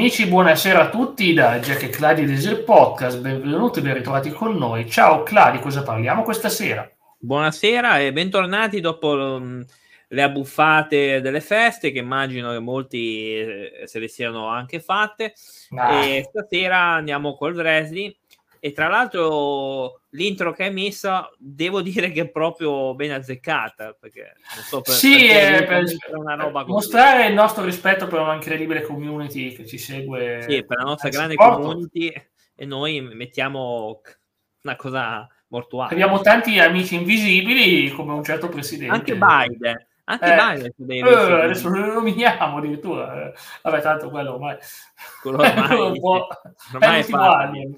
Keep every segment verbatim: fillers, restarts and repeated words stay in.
Amici, buonasera a tutti da Jack e Claudio di Diesel Podcast, benvenuti e ben ritrovati con noi. Ciao Claudio, cosa parliamo questa sera? Buonasera e bentornati dopo le abbuffate delle feste, che immagino che molti se le siano anche fatte, ah. E stasera andiamo col wrestling e tra l'altro l'intro che hai messa devo dire che è proprio ben azzeccata, perché non so per, sì, perché è per, per una roba così. Mostrare il nostro rispetto per una incredibile community che ci segue, sì, per la nostra grande sport. Community, e noi mettiamo una cosa mortuale. Abbiamo tanti amici invisibili come un certo presidente, anche Biden anche eh, Biden eh, adesso lo nominiamo addirittura, vabbè, tanto quello ormai quello ormai, può... ormai è anni,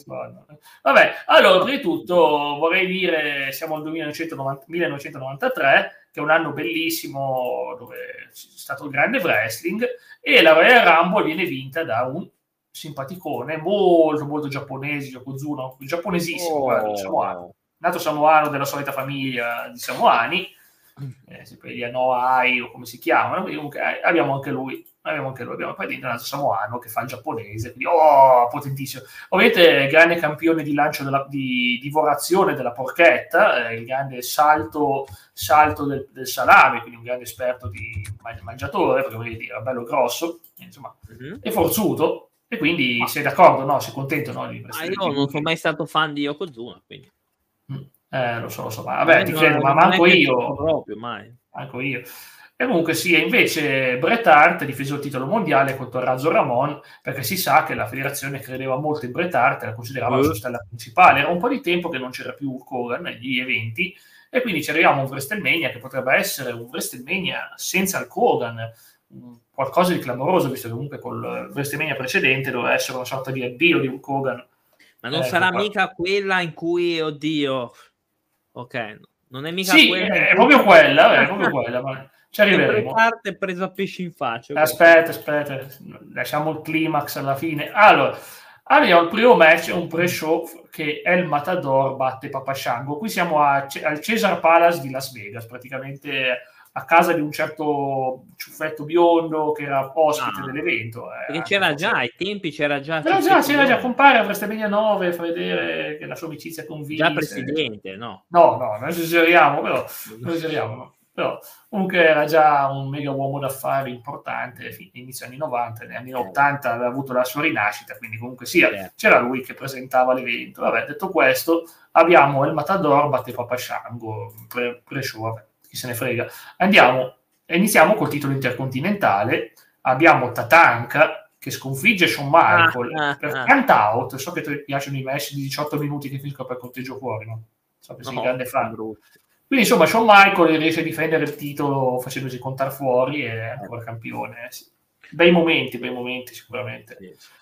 vabbè. Allora, prima di tutto vorrei dire siamo al millenovecentonovantatré, che è un anno bellissimo dove è stato il grande wrestling e la Royal Rumble viene vinta da un simpaticone molto molto giapponese, Yokozuna, giapponesissimo, oh. guarda, diciamo, nato samoano della solita famiglia di samoani, Eh, se poi Anoa'i o come si chiamano, comunque abbiamo anche lui abbiamo anche lui abbiamo poi dentro un altro samoano che fa il giapponese, quindi oh, potentissimo, ovviamente grande campione di lancio della, di divorazione della porchetta, eh, il grande salto salto del, del salame, quindi un grande esperto di mangiatore, perché voglio dire, è bello grosso, insomma, mm-hmm. è forzuto, e quindi ma... sei d'accordo, no? Sei contento, no? Di ah, io non sono mai stato fan di Yokozuna, quindi mm. Eh, lo so, lo so, ma vabbè, no, ti credo, no, ma manco io, proprio, mai. manco io. E comunque sì, invece Bret Hart difese il titolo mondiale contro Razor Ramon, perché si sa che la federazione credeva molto in Bret Hart e la considerava uh. la sua stella principale. Era un po' di tempo che non c'era più Hogan negli eventi, e quindi ci arriviamo a un WrestleMania che potrebbe essere un WrestleMania senza il Hogan, qualcosa di clamoroso, visto che comunque col WrestleMania precedente doveva essere una sorta di addio di Hogan. Ma non eh, sarà qua... mica quella in cui, oddio... ok, non è mica sì, quella è proprio quella, è proprio quella, ma ci arriveremo. Parte preso a pesci in faccia. Aspetta, aspetta, lasciamo il climax alla fine. Allora, abbiamo il primo match, un pre-show che El Matador batte Papa Shango. Qui siamo a C- al Caesar Palace di Las Vegas, praticamente a casa di un certo ciuffetto biondo che era ospite ah, dell'evento. Eh, perché c'era già, ai tempi c'era già... C'era già, c'era già, compare a WrestleMania nove, fa vedere che la sua amicizia con Vince... Già presidente, no? No, no, non esageriamo, però, non esageriamo, no. Però comunque era già un mega uomo d'affari importante, inizio anni novanta, negli anni ottanta aveva avuto la sua rinascita, quindi comunque sì, c'era lui che presentava l'evento. Vabbè, detto questo, abbiamo El Matador batte Papa Shango, pre, pre-show, vabbè. Chi se ne frega. Andiamo, iniziamo col titolo intercontinentale. Abbiamo Tatanka che sconfigge Shawn Michaels ah, per ah, count out. So che ti piacciono i match di diciotto minuti che finiscono per conteggio fuori, no? So che sei no, un grande fan. Quindi insomma Shawn Michaels riesce a difendere il titolo facendosi contare fuori e è ancora campione. Sì. Bei momenti, bei momenti sicuramente.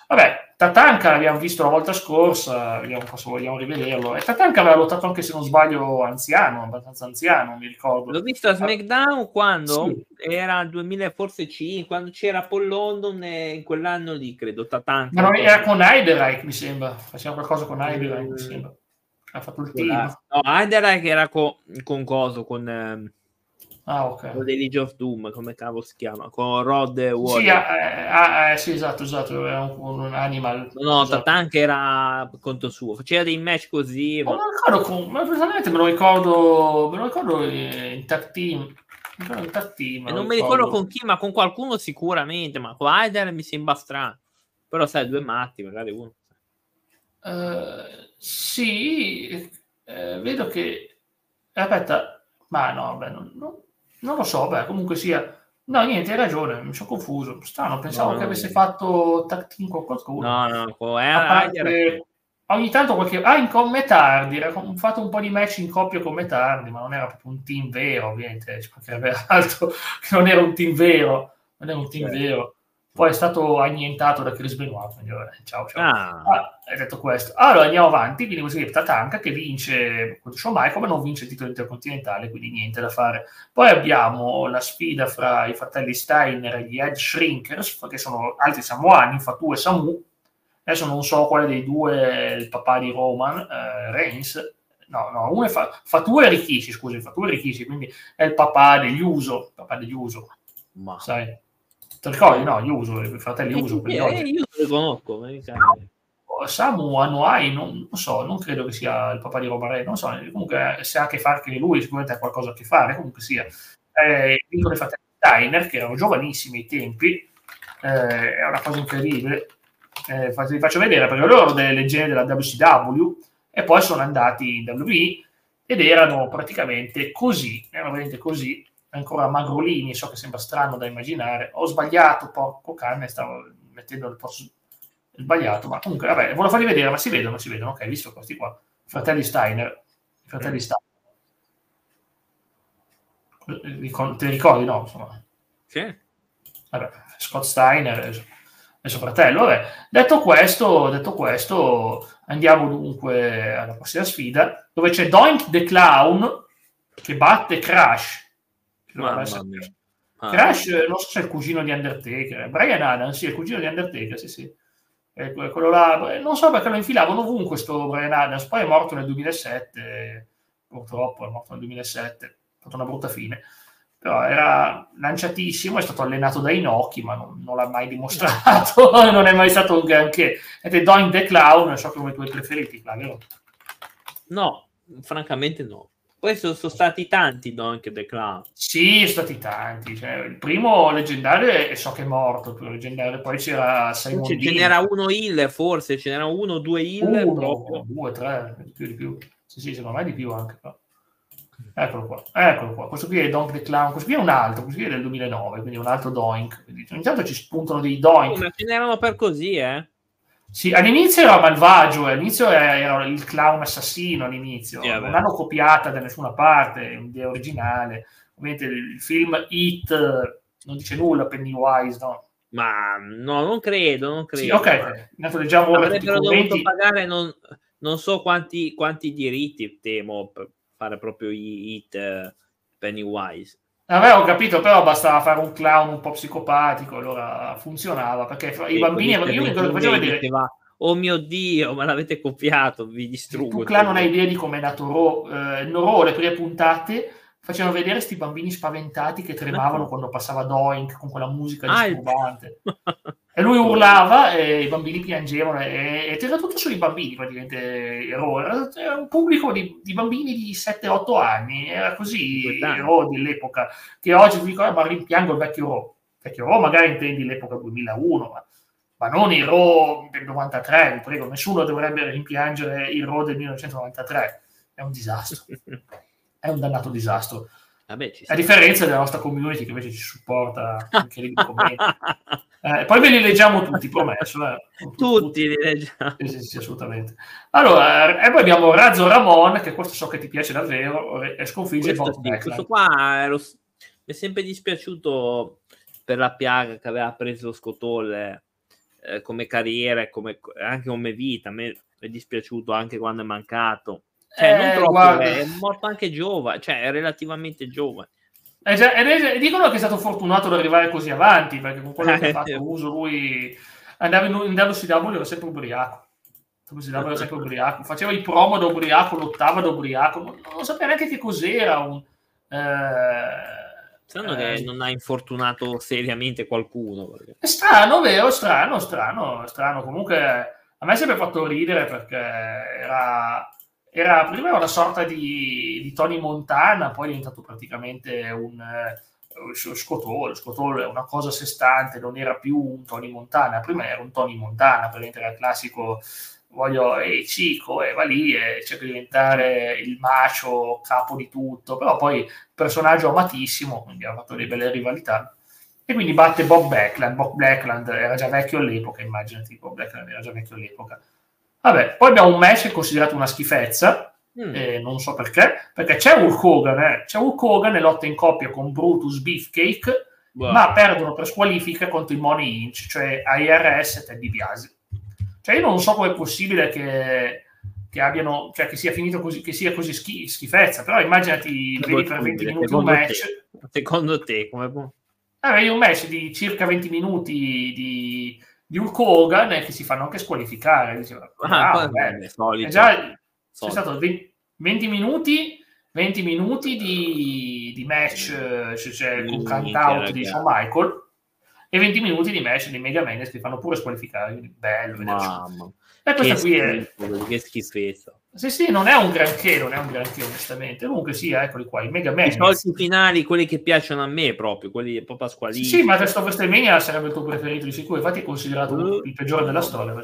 Vabbè, Tatanka l'abbiamo visto la volta scorsa, vediamo se vogliamo rivederlo. E Tatanka aveva lottato anche, se non sbaglio, anziano, abbastanza anziano, mi ricordo. L'ho visto a SmackDown quando sì. era il duemilacinque, quando c'era Paul London, e in quell'anno lì, credo, Tatanka. Ma non era con Heidenreich, mi sembra. Faceva qualcosa con Heidenreich, mm. mi sembra. Ha fatto il team. No, Heidenreich era con, con coso, con... Ehm... Ah, ok. Con Age of Doom, come cavolo si chiama? Con Rod e Warrior. Sì, ah, eh, sì, esatto, esatto, era un, un animal. No, no, esatto. Tatanka era conto suo, faceva dei match così. Oh, ma... Non ricordo, con... ma personalmente me lo ricordo, me lo ricordo in tag team. In tag team e non ricordo. Mi ricordo con chi, ma con qualcuno sicuramente, ma con Heider mi sembra strano. Però sai, due matti, magari uno. Uh, sì, eh, vedo che... Aspetta. Ma no, beh, non, non, non lo so, beh, comunque sia... No, niente, hai ragione, mi sono confuso. Strano, pensavo no, che avesse no, fatto tag team con qualcuno. No, no, era... Parte, ogni tanto qualche... Ah, in Come Tardi, era fatto un po' di match in coppia Come Tardi, ma non era proprio un team vero, ovviamente, perché era altro che non era un team vero, non era un team sì. vero. Poi è stato annientato da Chris Benoit, quindi vabbè, ciao, ciao. Ah. Ah, hai detto questo. Allora andiamo avanti, quindi così Tatanka che vince contro Shawn Michaels, ma non vince il titolo intercontinentale, quindi niente da fare. Poi abbiamo la sfida fra i fratelli Steiner e gli Head Shrinkers, che sono altri samoani, Fatu e Samu. Adesso non so quale dei due, il papà di Roman, eh, Reigns, no, no, uno è fa- Fatu e Rikishi, scusa, Fatu e Rikishi, quindi è il papà degli Uso, papà degli Uso, ma sai. Te ricordi? No, io uso i fratelli, eh, uso per eh, io li conosco. Mi Samu Anuai, non, non so, non credo che sia il papà di Roman Reigns, non so, comunque se ha a che fare che lui sicuramente ha qualcosa a che fare, comunque sia. Eh, i fratelli Steiner, che erano giovanissimi ai tempi, eh, è una cosa incredibile, eh, vi faccio vedere, perché loro erano delle leggende della W C W e poi sono andati in W W E ed erano praticamente così, erano veramente così, ancora magrolini, so che sembra strano da immaginare, ho sbagliato, porco cane, stavo mettendo il posto sbagliato, ma comunque, vabbè, volevo farli vedere, ma si vedono, si vedono, ok, visto questi qua, fratelli Steiner, fratelli Steiner, te ricordi, no? Insomma. Sì. Vabbè, Scott Steiner e suo fratello, vabbè, detto questo, detto questo, andiamo dunque alla prossima sfida, dove c'è Doink the Clown, che batte Crash, Mamma mia. Ah. Crash, non so se è il cugino di Undertaker, Brian Adams, sì, è il cugino di Undertaker, sì, sì. Quello là, non so perché lo infilavano ovunque sto Brian Adams, poi è morto nel duemilasette, purtroppo è morto nel duemilasette, ha fatto una brutta fine, però era lanciatissimo, è stato allenato da Inoki, ma non, non l'ha mai dimostrato, non è mai stato un granché. Ed è Doink the Clown, so che come i tuoi preferiti, vero? No, francamente no. Poi sono, sono stati tanti Doink the Clown. Sì, sono stati tanti. Cioè, il primo leggendario, e so che è morto, il primo leggendario, poi c'era Simon Dean. Ce n'era uno Hill, forse, ce n'era uno, due Hill. Uno, proprio. due, tre, di più, di più. Sì, sì, secondo me di più anche. Però. Eccolo qua, eccolo qua. Questo qui è Doink the Clown, questo qui è un altro, questo qui è del duemilanove, quindi un altro Doink. Quindi, ogni tanto ci spuntano dei Doink. Sì, ma ce n'erano per così, eh. Sì, all'inizio era malvagio, all'inizio era il clown assassino, all'inizio, yeah, non l'hanno copiata da nessuna parte, è un'idea originale. Ovviamente il film It non dice nulla, Pennywise, no? Ma no, non credo, non credo. Sì, ok, intanto leggiamo ora tutti i commenti. Pagare non, non so quanti, quanti diritti, temo, per fare proprio It Pennywise. Avevo capito, però bastava fare un clown un po' psicopatico, allora funzionava, perché fra i bambini... Io mi facevo vedere... Oh mio Dio, ma l'avete copiato, vi distruggo. Tu clown non hai idea di come è nato Ro, eh, Norò, le prime puntate facevano vedere questi bambini spaventati che tremavano quando passava Doink con quella musica disturbante. Ah, il... e lui urlava e i bambini piangevano e, e c'era tutto sui bambini praticamente. Era, era un pubblico di, di bambini di sette otto anni, era così Ro dell'epoca, che oggi dico, ah, ma rimpiango il vecchio Ro, vecchio Ro magari intendi l'epoca duemilauno, ma, ma non il Ro del novantatré, vi prego, nessuno dovrebbe rimpiangere il Ro del millenovecentonovantatré, è un disastro, è un dannato disastro. Vabbè, a differenza della nostra community che invece ci supporta anche lì, eh, poi ve li leggiamo tutti, promesso, eh. tutti, tutti, tutti li leggiamo, eh, sì, sì, assolutamente. Allora, e poi abbiamo Razor Ramon, che questo so che ti piace davvero, e sconfigge questo, sì, questo qua ero, mi è sempre dispiaciuto per la piaga che aveva preso Scotolle, eh, come carriera e come, anche come vita. A me è dispiaciuto anche quando è mancato. Cioè, non eh, troppo, guarda, è morto anche giovane, cioè è relativamente giovane. Eh, già, è, dicono che è stato fortunato ad arrivare così avanti, perché con quello che ha fatto uso lui andava in, in W C W, era sempre ubriaco. W C W era sempre ubriaco, faceva il promo da ubriaco, lottava da ubriaco, non, non sapeva neanche che cos'era un... Eh... che non ha infortunato seriamente qualcuno. Perché... È strano, vero? Strano, strano, strano. Comunque a me è sempre fatto ridere perché era... Era prima era una sorta di, di Tony Montana, poi è diventato praticamente un uh, Scotolo. Scotolo è una cosa a sé stante, non era più un Tony Montana. Prima era un Tony Montana, praticamente era il classico voglio, ehi Cico, e eh, va lì e cerca di diventare il macho, capo di tutto. Però poi personaggio amatissimo, quindi ha fatto delle belle rivalità. E quindi batte Bob Backlund. Bob Backlund era già vecchio all'epoca, immaginati, Bob Backlund era già vecchio all'epoca. Vabbè, poi abbiamo un match considerato una schifezza, mm. eh, non so perché, perché c'è Hulk Hogan, eh? c'è Hulk Hogan e lotta in coppia con Brutus Beefcake, wow. ma perdono per squalifica contro i Money Inch, cioè I R S e Ted DiBiase. Cioè io non so come è possibile che, che abbiano, cioè che sia finito così, che sia così schi, schifezza, però immaginati vedi per venti minuti un match. Te, secondo te come può? Eh, vedi un match di circa venti minuti di... di Hulk Hogan che si fanno anche squalificare. Diceva, ah, ah, beh, solito, è già solito. C'è stato venti minuti venti minuti di, di match, cioè, cioè con cantaut di Shawn Michael e venti minuti di match di Mega Man che fanno pure squalificare, quindi bello vederci. Beh, questa che qui schifo, è che schifezza. Sì, sì, non è un granché, non è un granché onestamente. Comunque sì, eccoli qua, i Mega Man. I soliti finali, quelli che piacciono a me proprio, quelli proprio a squalifica. Sì, sì, ma questo WrestleMania sarebbe il tuo preferito di sicuro, infatti è considerato uh, il peggiore della storia.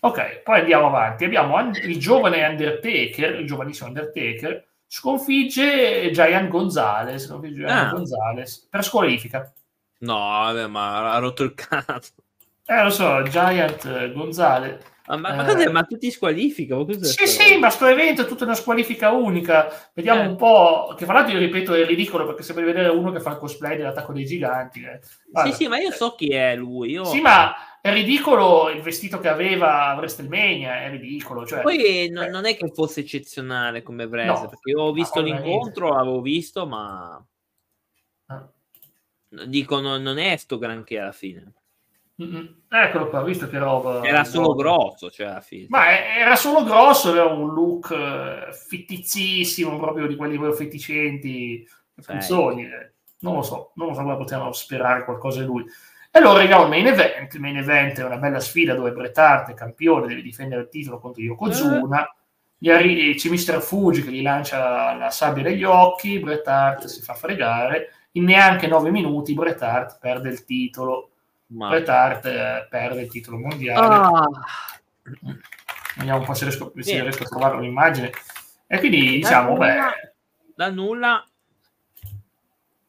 Ok, poi andiamo avanti. Abbiamo il giovane Undertaker, il giovanissimo Undertaker, sconfigge Giant Gonzalez, sconfigge ah. Gonzalez per squalifica. No, vabbè, ma ha rotto il cazzo. Eh, lo so, Giant Gonzalez. Ah, ma, eh. ma, cos'è? Ma tutti squalifica? Sì, sì, ma sto evento è tutta una squalifica unica. Vediamo eh. un po'. Che fra l'altro, io ripeto, è ridicolo perché sembra di vedere uno che fa il cosplay dell'Attacco dei Giganti. Eh. Sì, sì, ma io so chi è lui. Io... Sì, ma è ridicolo il vestito che aveva a WrestleMania, è ridicolo. Cioè... Poi eh. no, non è che fosse eccezionale come Brese, no, perché io ho visto l'incontro, l'avevo visto, ma... Ah. Dico, no, non è sto granché alla fine. Mm-hmm. Eccolo qua, visto che roba era solo grosso, cioè alla fine. Ma era solo grosso, aveva un look fittizissimo, proprio di quelli fetticenti, funzioni. Non lo so, non lo so come potevano sperare qualcosa di lui. E allora regà un main event, il main event è una bella sfida dove Bret Hart è campione, deve difendere il titolo contro Yokozuna. Eh. Gli arri- c'è mister Fuji che gli lancia la sabbia negli occhi, Bret Hart si fa fregare, in neanche nove minuti Bret Hart perde il titolo. Ma... Bret Hart eh, perde il titolo mondiale. Ah. Vediamo un po' se riesco, se riesco a trovare un'immagine. E quindi diciamo, da nulla, beh, da nulla.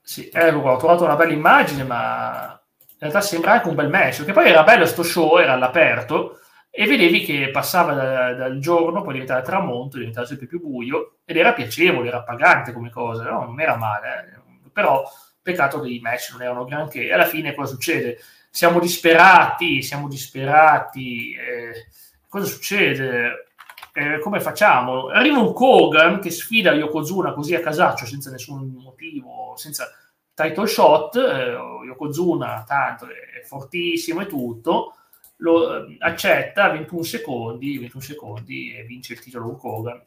Sì, ecco qua, ho trovato una bella immagine, ma in realtà sembra anche un bel match. Che poi era bello sto show, era all'aperto e vedevi che passava da, dal giorno, poi diventava il tramonto, diventava sempre più buio ed era piacevole, era appagante come cosa, no? Non era male, eh. Però peccato che i match non erano granché. Alla fine cosa succede? Siamo disperati, siamo disperati. Eh, cosa succede? Eh, come facciamo? Arriva un Hogan che sfida Yokozuna così a casaccio, senza nessun motivo, senza title shot. Eh, Yokozuna, tanto, è fortissimo e tutto. Lo accetta, ventuno secondi, ventuno secondi e vince il titolo Hulk Hogan.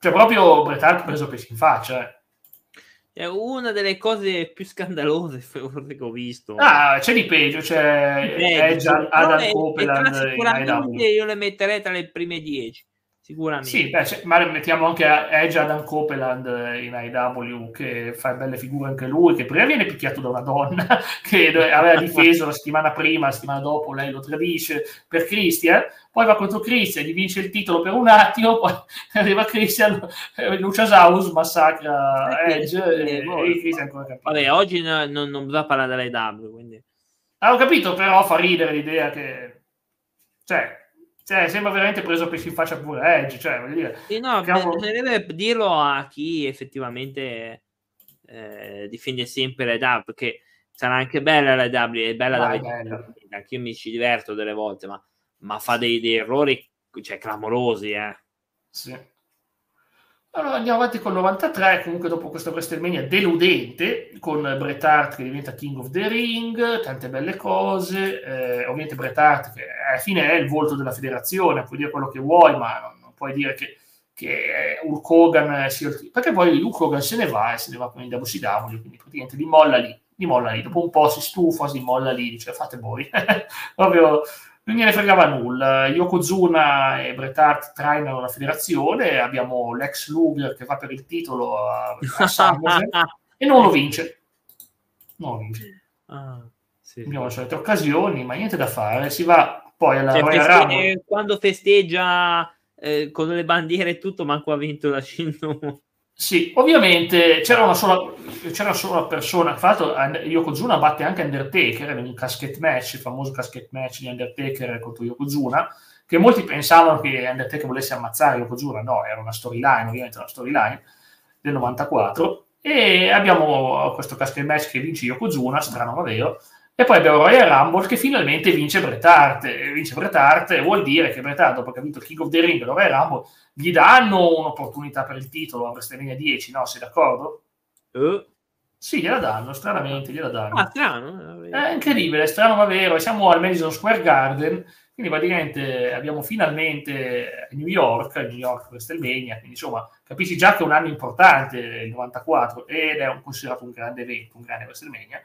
Cioè proprio Bret Hart preso pesci in faccia, eh. È una delle cose più scandalose che ho visto. Ah, c'è di peggio, c'è eh, Adam, Adam Copeland. Sicuramente io le metterei tra le prime dieci. Sicuramente. Sì, beh, ma mettiamo anche Edge Adam Copeland in A E W che fa belle figure anche lui, che prima viene picchiato da una donna che aveva difeso la settimana prima, la settimana dopo lei lo tradisce per Christian, poi va contro Christian, gli vince il titolo per un attimo, poi arriva Christian, Lucia Saus massacra Edge e, e Christian ancora capito. Vabbè, oggi no, non, non bisogna parlare dell'A E W, quindi... Ah, ho capito, però fa ridere l'idea che... Cioè... Cioè, sembra veramente preso pesci in faccia pure Edge, cioè, voglio dire... Sì, no, diciamo... deve dirlo a chi effettivamente eh, difende sempre la A E W, perché sarà anche bella la A E W, è bella ah, da vedere, anche io mi ci diverto delle volte, ma, ma fa dei, dei errori, cioè, clamorosi, eh. Sì. Allora andiamo avanti con il novantatré, comunque dopo questa WrestleMania deludente, con Bret Hart che diventa King of the Ring, tante belle cose, eh, ovviamente Bret Hart che alla fine è il volto della federazione, puoi dire quello che vuoi, ma non, non puoi dire che, che Hulk Hogan sia il... Perché poi Hulk Hogan se ne va e se ne va con il W C W, quindi praticamente li molla lì, li molla lì, dopo un po' si stufa, si molla lì, dice fate voi, proprio... Non gliene fregava nulla. Yokozuna e Bret Hart trainano la federazione, abbiamo Lex Luger che va per il titolo a, a Samuel e non lo vince. Non lo vince. Ah, sì. Abbiamo le solite occasioni, ma niente da fare. Si va poi alla cioè, Royal Rumble. Eh, quando festeggia eh, con le bandiere e tutto, manco ha vinto la Shinno. Sì, ovviamente c'era una sola, c'era una sola persona, tra l'altro Yokozuna batte anche Undertaker in un casket match, il famoso casket match di Undertaker contro Yokozuna, che molti pensavano che Undertaker volesse ammazzare Yokozuna, no, era una storyline, ovviamente una storyline del novantaquattro, e abbiamo questo casket match che vince Yokozuna, strano ma vero, e poi abbiamo Royal Rumble che finalmente vince Bret Hart, vince Bret Hart vuol dire che Bret Hart, dopo che ha vinto il King of the Ring e Royal Rumble, gli danno un'opportunità per il titolo a WrestleMania dieci, no? Sei d'accordo? Uh. Sì, gliela danno, stranamente gliela danno. Ah, strano? È incredibile, è strano ma vero, siamo al Madison Square Garden, quindi praticamente abbiamo finalmente New York, New York WrestleMania, quindi insomma capisci già che è un anno importante, il novantaquattro, ed è un, considerato un grande evento, un grande WrestleMania.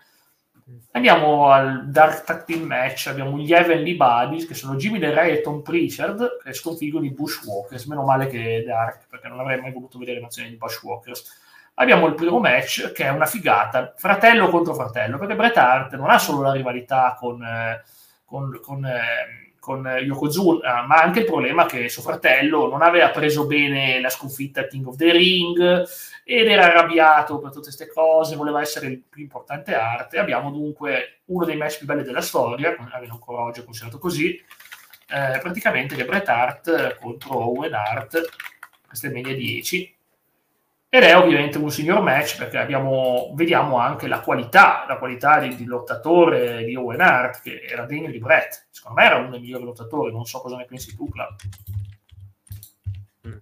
Andiamo al Dark Tag Team Match. Abbiamo gli Heavenly Buddies, che sono Jimmy Del Ray e Tom Pritchard, che sconfiggono i Bushwalkers. Meno male che è Dark, perché non avrei mai voluto vedere l'azione di Bushwalkers. Abbiamo il primo match, che è una figata, fratello contro fratello, perché Bret Hart non ha solo la rivalità con, eh, con, con, eh, con Yokozuna, ma anche il problema che suo fratello non aveva preso bene la sconfitta al King of the Ring ed era arrabbiato per tutte queste cose, voleva essere il più importante Hart. Abbiamo dunque uno dei match più belli della storia, almeno ancora oggi è considerato così, eh, praticamente che Bret Hart contro Owen Hart, WrestleMania dieci. Ed è ovviamente un signor match, perché abbiamo, vediamo anche la qualità, la qualità di, di lottatore di Owen Hart, che era degno di Bret. Secondo me era uno dei migliori lottatori, non so cosa ne pensi tu, Cla.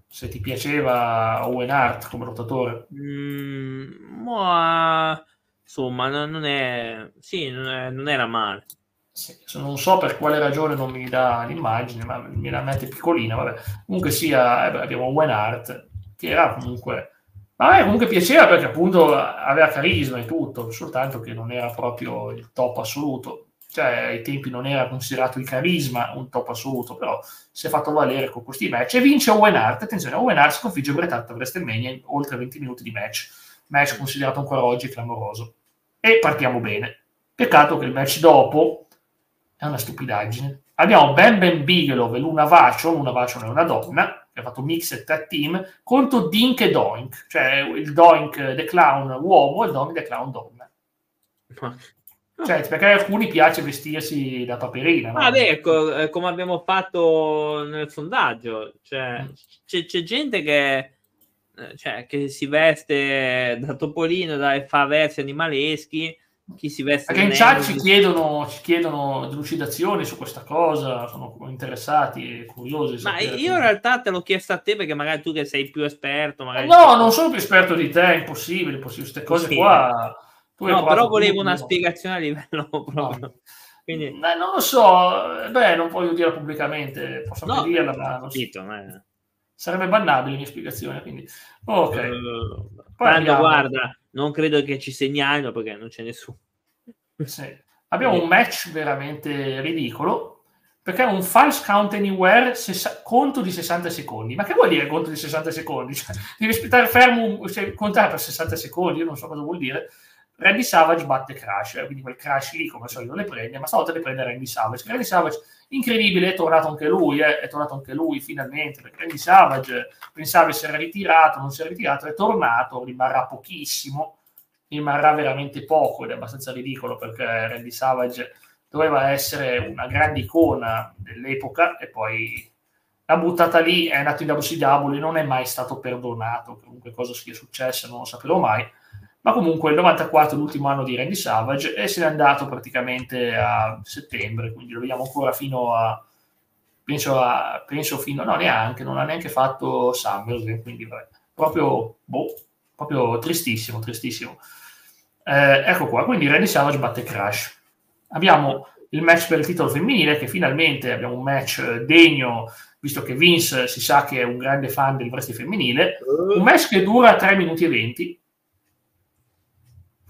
Se ti piaceva Owen Hart come lottatore. Mm, ma, insomma, non è... Sì, non, è, non era male. Sì, non so per quale ragione non mi dà l'immagine, ma me la mette piccolina, vabbè. Comunque sia, sì, abbiamo Owen Hart, che era comunque... Ma a me comunque piaceva, perché appunto aveva carisma e tutto, soltanto che non era proprio il top assoluto. Cioè, ai tempi non era considerato il carisma un top assoluto, però si è fatto valere con questi match. E vince Owen Hart, attenzione, Owen Hart sconfigge Bret Hart a WrestleMania in oltre venti minuti di match. Match considerato ancora oggi clamoroso. E partiamo bene. Peccato che il match dopo è una stupidaggine. Abbiamo Bam Bam Bigelow e Luna Vachon, Luna Vachon è una donna, che ha fatto mixed tag team, contro Dink e Doink, cioè il Doink the Clown uomo e il Doink the Clown donna. Cioè, perché a alcuni piace vestirsi da paperina. Ma no? Ah, ecco, come abbiamo fatto nel sondaggio, cioè, c'è, c'è gente che, cioè, che si veste da topolino, da, fa versi animaleschi, chi si veste... Perché in chat ci chiedono, ci chiedono delucidazioni su questa cosa, sono interessati e curiosi. Ma io in realtà te l'ho chiesto a te, perché magari tu che sei più esperto, magari... No, ti... non sono più esperto di te, è impossibile, impossibile. Queste cose sì, qua... Tu no, però volevo una spiegazione a livello proprio. No. Quindi... Beh, non lo so, beh, non voglio dirla pubblicamente, posso no, dirla, ma... Non ho capito, ma... Sarebbe bannabile mia spiegazione, quindi... Ok. Uh, Quando, guarda... Non credo che ci segnalino, perché non c'è nessuno. Sì. Abbiamo un match veramente ridicolo, perché è un false count anywhere, sessa- conto di sessanta secondi. Ma che vuol dire conto di sessanta secondi? Cioè, devi aspettare fermo, cioè, contare per sessanta secondi, io non so cosa vuol dire. Randy Savage batte Crash, eh, quindi quel Crash lì come al solito le prende, ma stavolta le prende Randy Savage. Randy Savage, incredibile, è tornato anche lui, eh, è tornato anche lui finalmente, perché Randy Savage pensava si era ritirato, non si era ritirato, è tornato, rimarrà pochissimo, rimarrà veramente poco, ed è abbastanza ridicolo, perché Randy Savage doveva essere una grande icona dell'epoca e poi l'ha buttata lì, è nato in W C W, non è mai stato perdonato, qualunque cosa sia successa non lo saprò mai. Ma comunque il novantaquattro è l'ultimo anno di Randy Savage e se n'è andato praticamente a settembre, quindi lo vediamo ancora fino a... penso, a, penso fino a... no, neanche, non ha neanche fatto Summer, quindi vabbè, proprio, boh, proprio tristissimo, tristissimo. Eh, ecco qua, quindi Randy Savage batte Crash. Abbiamo il match per il titolo femminile, che finalmente abbiamo un match degno, visto che Vince si sa che è un grande fan del wrestling femminile, un match che dura tre minuti e venti,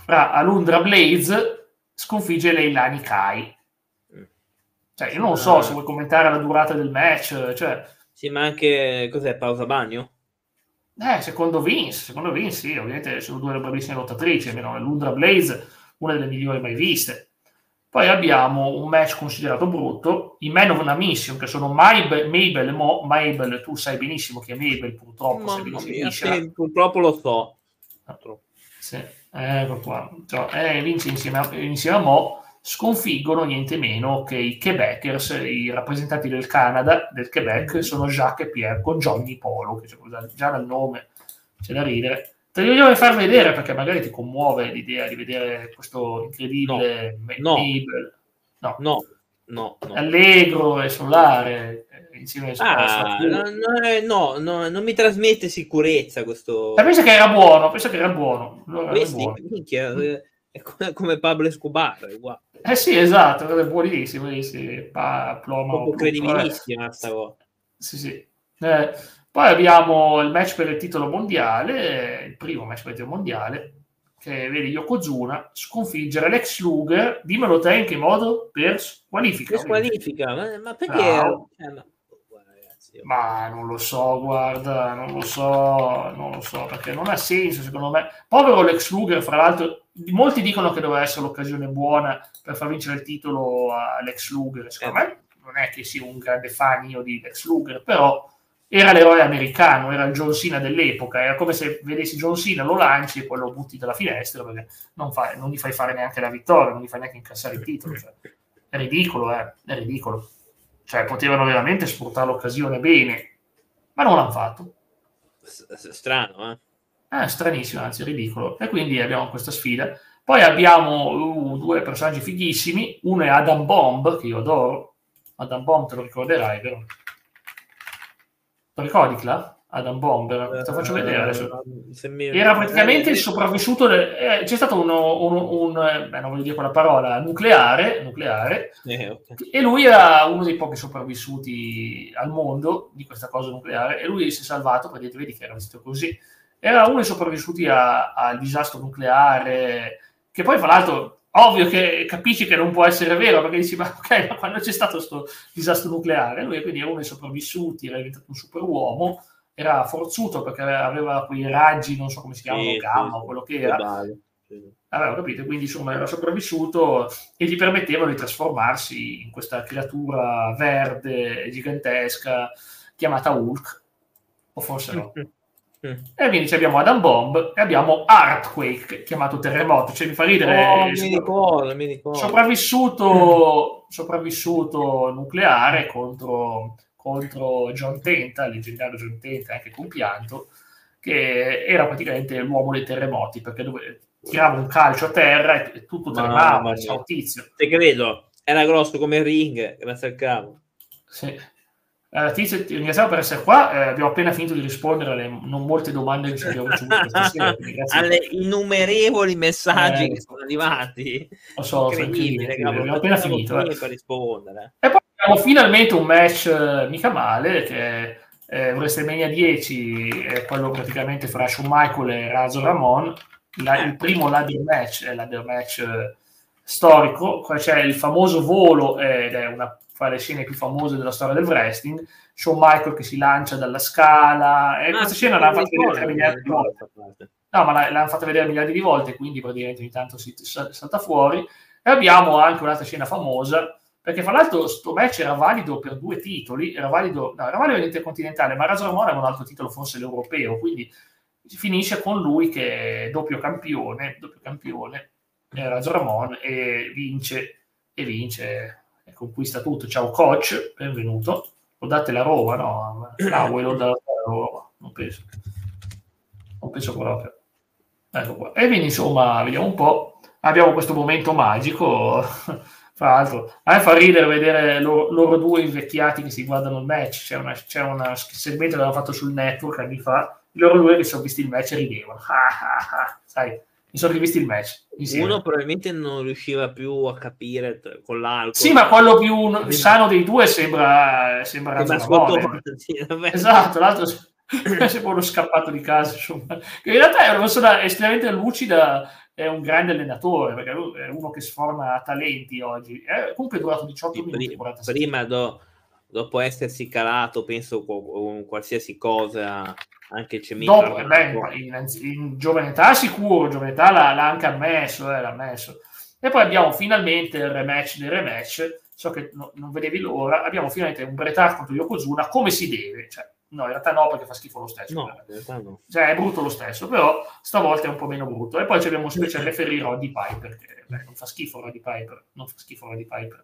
fra Alundra Blayze sconfigge Leilani Kai. Cioè, io non so se vuoi commentare la durata del match, cioè... Sì, ma anche, cos'è, pausa bagno? Eh, secondo Vince, secondo Vince, sì, ovviamente sono due bravissime lottatrici, almeno Alundra Blayze, una delle migliori mai viste. Poi abbiamo un match considerato brutto, i Man of a Mission, che sono Mabel, Mabel e Mo. Mabel, tu sai benissimo che è Mabel, purtroppo. Mamma mia, sì, purtroppo lo so. Purtroppo. Sì. Ecco qua, cioè, eh, vince insieme a, insieme a Mo, sconfiggono niente meno che i Quebecers, i rappresentanti del Canada, del Quebec, sono Jacques e Pierre con Johnny Polo, che già dal nome c'è da ridere. Te li vogliamo far vedere, perché magari ti commuove l'idea di vedere questo incredibile no, no, no, no, no, allegro e solare insieme ah, a no, no, no, non mi trasmette sicurezza questo. Ma pensa che era buono, pensa che era buono. Allora, Questi, era buono. Minchia, è come Pablo Escobar. Guarda. Eh sì, esatto, è buonissimo. Sì, pa, ploma, un po' credibilissima sta cosa. Sì, sì. Eh, poi abbiamo il match per il titolo mondiale, il primo match per il titolo mondiale, che vede Yokozuna sconfiggere Lex Luger, dimmelo te in che modo, per squalifica. Per squalifica, ma, ma perché? No. Eh, ma... Guarda, ragazzi, io... ma non lo so, guarda, non lo so, non lo so, perché non ha senso, secondo me. Povero Lex Luger, fra l'altro, molti dicono che doveva essere l'occasione buona per far vincere il titolo a Lex Luger, secondo eh. me non è che sia un grande fan io di Lex Luger, però... era l'eroe americano, era il John Cena dell'epoca, era come se vedessi John Cena, lo lanci e poi lo butti dalla finestra, perché non, fa, non gli fai fare neanche la vittoria, non gli fai neanche incassare il titolo, cioè, è ridicolo, eh? È ridicolo, cioè potevano veramente sfruttare l'occasione bene, ma non l'hanno fatto. Strano, eh? Ah, stranissimo, anzi ridicolo. E quindi abbiamo questa sfida, poi abbiamo uh, due personaggi fighissimi, uno è Adam Bomb, che io adoro. Adam Bomb te lo ricorderai, vero? Ricordi là? Adam Bomber, te lo faccio vedere adesso. Era praticamente il sopravvissuto del... c'è stato uno, uno, un beh, non voglio dire quella parola, nucleare, nucleare eh, okay. E lui era uno dei pochi sopravvissuti al mondo di questa cosa nucleare, e lui si è salvato, perché vedi che era vestito così, era uno dei sopravvissuti a, al disastro nucleare, che poi fra l'altro ovvio che capisci che non può essere vero, perché dici, ma ok, ma quando c'è stato questo disastro nucleare, lui quindi era uno dei sopravvissuti, era diventato un superuomo, era forzuto perché aveva quei raggi, non so come si chiamano, sì, gamma, sì, quello che era. Sì. Avevo capito, quindi insomma era sopravvissuto e gli permettevano di trasformarsi in questa creatura verde, gigantesca, chiamata Hulk, o forse no. E quindi abbiamo Adam Bomb e abbiamo Earthquake, chiamato Terremoto, cioè mi fa ridere, oh, sopra... mi ricordo, mi ricordo. Sopravvissuto, sopravvissuto nucleare contro, contro John Tenta, il leggendario John Tenta, anche compianto, che era praticamente l'uomo dei terremoti, perché dove... tirava un calcio a terra e tutto tremava, ciao tizio. Te credo, era grosso come il ring, grazie al cavo. Sì. Uh, tizio, ti ringraziamo per essere qua, eh, abbiamo appena finito di rispondere alle non molte domande che ci abbiamo ricevuto questa sera, alle innumerevoli messaggi eh, che sono arrivati, lo so, incredibile, incredibile. Abbiamo appena finito eh. per rispondere. E poi abbiamo finalmente un match eh, mica male, che è WrestleMania dieci, è quello praticamente fra Shawn Michaels e Razor Ramon, la, il primo ladder match, è ladder match eh, storico, qua c'è il famoso volo eh, ed è una fra le scene più famose della storia del wrestling, Shawn Michaels che si lancia dalla scala, e ah, questa scena l'hanno fatta vedere miliardi di volte. No, ma l'hanno l'han fatta vedere miliardi di volte, quindi praticamente ogni tanto si salta fuori. E abbiamo anche un'altra scena famosa, perché fra l'altro sto match era valido per due titoli, era valido, no, era valido l'intercontinentale, ma Razor Ramon aveva un altro titolo, forse l'europeo, quindi finisce con lui che è doppio campione, doppio campione, Razor Ramon, e vince, e vince... conquista tutto, ciao coach, benvenuto, lo date la Roma, no? No, voi lo date la Roma, non penso, non penso proprio. Ecco qua. E quindi insomma, vediamo un po', abbiamo questo momento magico, fra l'altro, a me fa ridere vedere loro, loro due invecchiati che si guardano il match, c'è una, c'è una segmento che avevano fatto sul network anni fa, loro due che sono visti il match e ridevano, sai? Mi sono rivisti il match insieme. Uno probabilmente non riusciva più a capire con l'alcol. Sì, ma quello più sano dei due sembra sembra Ramon. Esatto, l'altro sembra uno scappato di casa, insomma. Che in realtà è una persona estremamente lucida, è un grande allenatore, perché è uno che sforna talenti oggi. È comunque è durato diciotto minuti. quarantasei. Prima do, dopo essersi calato, penso con qualsiasi cosa... anche c'è dopo, beh, in, in giovane età sicuro, in giovane età l'ha, l'ha anche ammesso, eh, l'ha ammesso. E poi abbiamo finalmente il rematch del rematch, so che no, non vedevi l'ora, abbiamo finalmente un Bret Hart contro Yokozuna come si deve, cioè, no in realtà no perché fa schifo lo stesso, no, in realtà no. Cioè è brutto lo stesso, però stavolta è un po' meno brutto. E poi ci abbiamo un special referee Roddy Piper, che beh, non fa schifo Roddy Piper, non fa schifo Roddy Piper.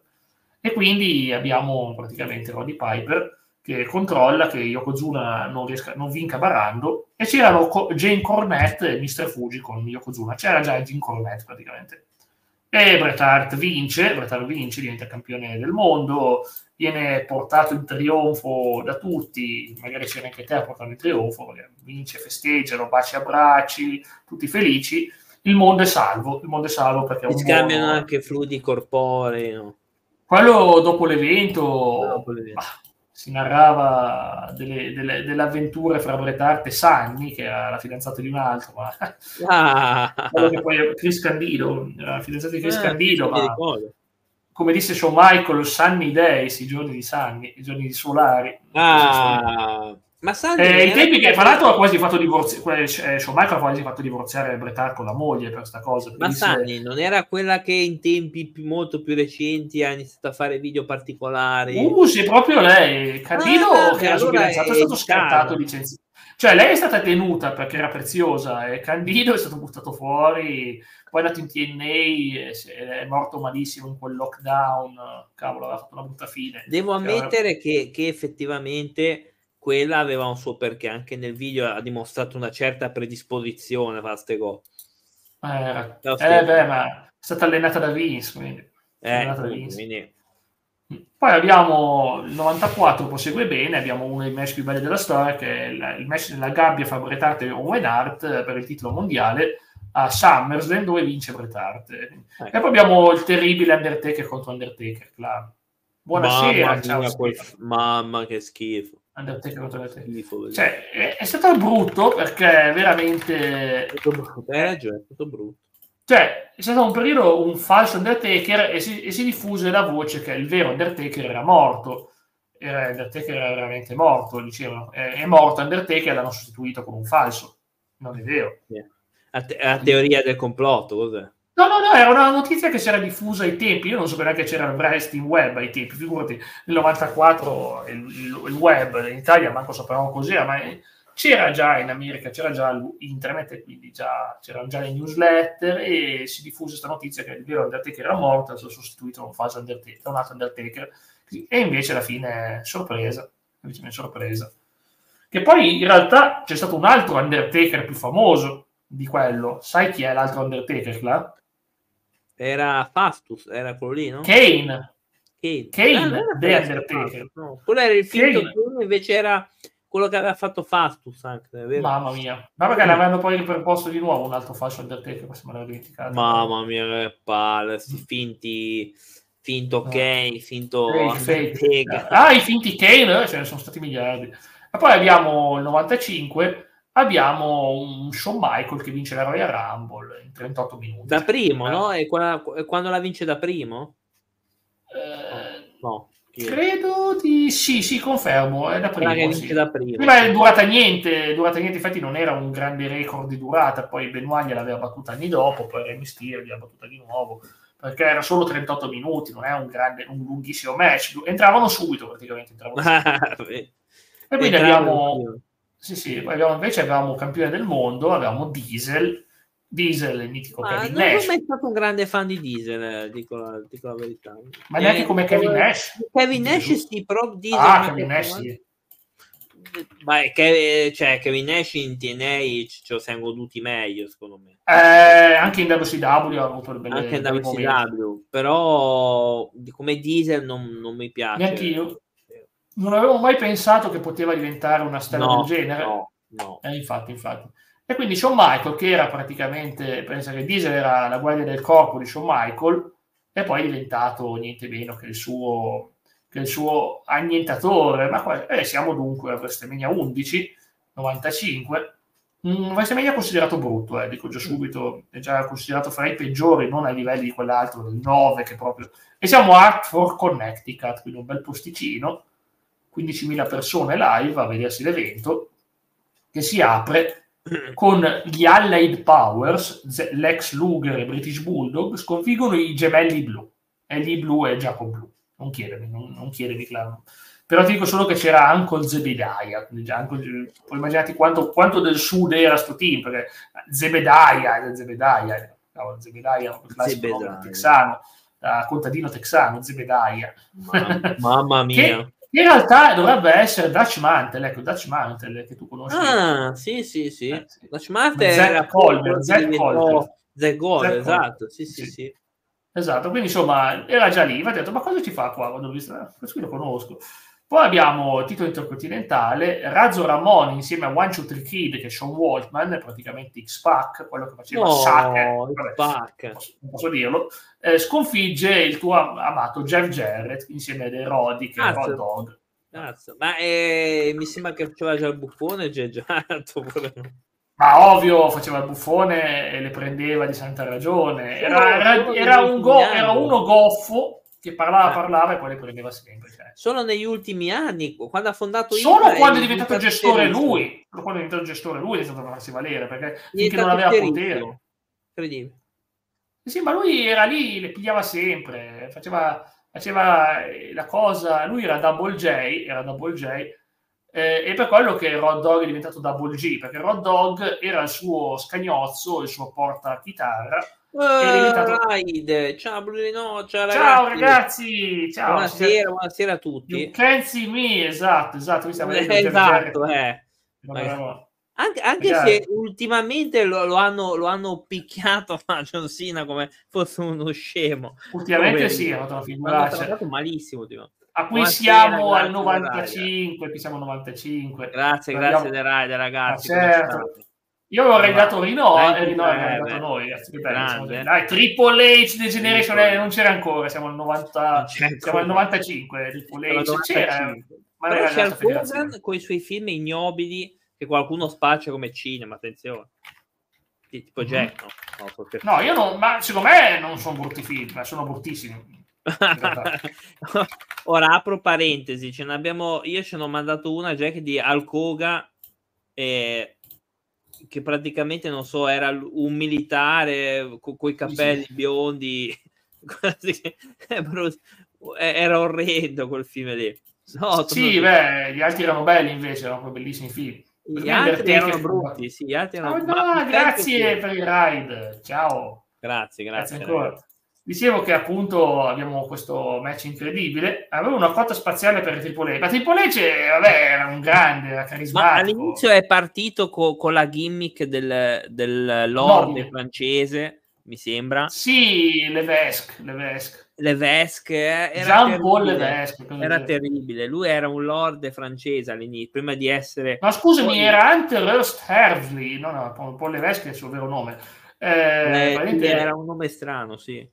E quindi abbiamo praticamente Roddy Piper che controlla che Yokozuna non, riesca, non vinca barrando, e c'erano Jane Cornette e mister Fuji con Yokozuna, c'era già Jane Cornette praticamente, e Bret Hart vince, Bret Hart vince, diventa campione del mondo, viene portato in trionfo da tutti, magari c'era anche te a portarlo in trionfo, vince, festeggiano, baci e abbracci, tutti felici, il mondo è salvo, il mondo è salvo perché... Si scambiano buono... anche fluidi corporei, no? Quello dopo l'evento... Dopo l'evento. Bah, si narrava delle, delle, delle avventure fra Bret Hart e Sanni, che era la fidanzata di un altro, ma ah. poi Chris Candido, la fidanzata di Chris ah, Candido, ma come disse Shawn Michaels, Sunny Days, i giorni di Sunny, i giorni di solari. Ah. Ma Sanni eh, i tempi che tra l'altro ha quasi fatto divorziare, eh, Shawn Michaels ha quasi fatto divorziare Bret Hart con la moglie per sta cosa. Ma Sanni se... non era quella che in tempi più, molto più recenti ha iniziato a fare video particolari? Uh, sì, proprio lei. Cadino ah, che era allora è, è stato scartato, licenziato. Cioè lei è stata tenuta perché era preziosa e Candido è stato buttato fuori, poi è andato in T N A, è morto malissimo in quel lockdown, cavolo, aveva fatto una brutta fine. Devo ammettere che, che effettivamente... quella aveva un suo perché, anche nel video ha dimostrato una certa predisposizione a queste cose. Eh, eh beh, ma è stata allenata da Vince, quindi. Eh, allenata da Vince. Quindi. Poi abbiamo il novantaquattro, prosegue bene, abbiamo uno dei match più belli della storia, che è il match della gabbia fra Bret Hart e Owen Hart per il titolo mondiale a SummerSlam, dove vince Bret Hart. Eh. E poi abbiamo il terribile Undertaker contro Undertaker Club. Buonasera, mamma, ciao, quel... mamma che schifo. Cioè, è, è stato brutto perché veramente è stato brutto, è stato brutto. Cioè, è stato un periodo un falso Undertaker e si, e si diffuse la voce che il vero Undertaker era morto. Era, Undertaker era veramente morto, dicevano. È, è morto Undertaker e l'hanno sostituito con un falso. Non è vero. Yeah. La, te- la teoria del complotto, cos'è? No, no, no, era una notizia che si era diffusa ai tempi, io non so neanche che c'era il wrestling web ai tempi, figurati, nel novantaquattro il, il, il web in Italia manco sapevamo cos'era, ma c'era già in America, c'era già internet, e quindi già, c'erano già le newsletter e si diffuse questa notizia che il vero Undertaker era morto, è stato sostituito da un falso Undertaker, un altro Undertaker, e invece alla fine sorpresa, invece è sorpresa. Che poi in realtà c'è stato un altro Undertaker più famoso di quello, sai chi è l'altro Undertaker là? Era Fastus, era quello lì, no? Kane. Kane, Kane ah, The Undertaker. No. Quello era il finto, invece era quello che aveva fatto Fastus anche, vero? Mamma mia. Ma perché l'avevano poi riproposto di nuovo un altro falso Undertaker, questo me l'ho dimenticato. Mamma mia, che palle, si finti... Finto Kane, finto... Undertaker. Ah, i finti Kane, ce ne sono stati miliardi. E poi abbiamo il novantacinque... Abbiamo un Shawn Michael che vince la Royal Rumble in trentotto minuti. Da primo, eh. no? E quando, quando la vince da primo? Eh, no. Credo di... Sì, sì, confermo. È da primo, sì. Da primo. Prima è durata niente. Durata niente, infatti non era un grande record di durata. Poi Benoit gliel'aveva battuta anni dopo, poi Rey Mysterio gliel'ha battuta di nuovo. Perché era solo trentotto minuti, non è un grande, un lunghissimo match. Entravano subito, praticamente. Entravano subito. e quindi Entravano abbiamo... Subito. Sì, sì, abbiamo, invece avevamo campione del mondo, avevamo Diesel, Diesel il mitico ah, Kevin Nash. Non sono mai stato un grande fan di Diesel, dico la, dico la verità. Ma eh, neanche come Kevin Nash. Kevin Nash sì, però Diesel... Ah, Kevin Nash sì. Ma che, cioè, Kevin Nash in T N A ce lo siamo goduti meglio, secondo me. Eh, anche in W C W ha avuto il bel Anche in W C W, però come Diesel non, non mi piace. Neanche io. Non avevo mai pensato che poteva diventare una stella no, del genere. No, no. Eh, infatti, infatti. E quindi Shawn Michael, che era praticamente, pensa che Diesel era la guardia del corpo di Shawn Michael, e poi è diventato niente meno che il suo, che il suo annientatore. Ma qua, eh, siamo dunque a WrestleMania undici, novantacinque. Mm, WrestleMania è considerato brutto, eh, dico già subito, è già considerato fra i peggiori, non ai livelli di quell'altro, del nove che proprio... E siamo a Hartford, Connecticut, quindi un bel posticino. quindicimila persone live a vedersi l'evento, che si apre con gli Allied Powers, Lex Luger e British Bulldog, sconfiggono i gemelli blu. E lì blu è Giacomo Blu. Non chiedermi, non, non chiedermi, Claudio. Però ti dico solo che c'era Uncle Zebediah. Uncle, puoi immaginarti quanto, quanto del sud era sto team, perché Zebediah, Zebediah, no, Zebediah, un classico nome texano, uh, contadino texano, Zebediah. Mamma, mamma mia. che, In realtà dovrebbe essere Dutch Mantel, ecco, Dutch Mantel che tu conosci. Ah, sì, sì, sì. Eh, sì. Dutch Mantel era Polver, Zack Polver. Zack Polver, esatto, sì, sì, sì, sì. Esatto, quindi insomma era già lì, mi ha detto, ma cosa ci fa qua? Quando ho visto, ah, questo qui lo conosco. Poi abbiamo titolo intercontinentale, Razor Ramon insieme a One Two Three Kid, che è Sean Waltman, praticamente X-Pac, quello che faceva no, Sacker, non posso, posso dirlo, eh, sconfigge il tuo amato Jeff Jarrett insieme a dei Roddy, che è Road Dogg. Cazzo, ma eh, mi sembra che faceva già il buffone, già giato, ma ovvio faceva il buffone e le prendeva di santa ragione. Era, era, era, un go, era uno goffo che parlava, parlava e poi le prendeva sempre. Cioè. Solo negli ultimi anni, quando ha fondato Inter, solo quando è diventato gestore lui, solo quando è diventato gestore lui è stato a farsi valere, perché finché non aveva potere. Credibile. Sì, ma lui era lì, le pigliava sempre, faceva... faceva la cosa, lui era Double J, era Double J eh, e per quello che Road Dogg è diventato Double G, perché Road Dogg era il suo scagnozzo, il suo porta chitarra uh, è diventato... ride. Ciao Bruno, ciao ragazzi, ciao, ragazzi. Ciao, buonasera, siete... buonasera a tutti. You can see me, esatto, esatto, qui stiamo eh, esatto, eh. No, anche, anche se ultimamente lo, lo, hanno, lo hanno picchiato a John Cena come fosse uno scemo. Ultimamente sì, hanno fatto una figuraccia malissimo. Tipo. A cui siamo al novantacinque, qui siamo al novantacinque. Grazie, abbiamo... grazie dei Rider, ragazzi. Ah, certo. Io avevo regalato Rino e Rino ha regalato noi. Grande. Dai, Triple H, The Generation Triple H. Non c'era ancora, siamo al novanta... siamo al novantacinque. Triple H c'era. Ma però c'è il Hogan con i suoi film ignobili che qualcuno spaccia come cinema, attenzione. Tipo Jack, no? No, perché... no, io non, ma secondo me non sono brutti film, ma sono bruttissimi. Ora apro parentesi, ce ne abbiamo, io ce ne ho mandato una, Jack, di Hulk Hogan, eh, che praticamente, non so, era un militare con coi capelli sì. biondi, era orrendo quel film lì. No, sì, beh, gli altri erano belli invece, erano bellissimi film. Gli altri erano brutti, sì, gli altri erano... Oh, no, grazie per il ride, ciao. Grazie, grazie, grazie ancora. Ragazzi. Dicevo che appunto abbiamo questo match incredibile, avevo una quota spaziale per Triple H, ma Triple H vabbè, era un grande, era carismatico. Ma all'inizio è partito co- con la gimmick del, del lord no. francese, mi sembra. Sì, Levesque, Levesque. Levesque era terribile. Levesque, era terribile, lui era un lord francese all'inizio, prima di essere... Ma scusami, poi... era Hunter-Hurst Harvey, no, no, Paul Levesque è il suo vero nome. Eh, eh, era un nome strano, sì.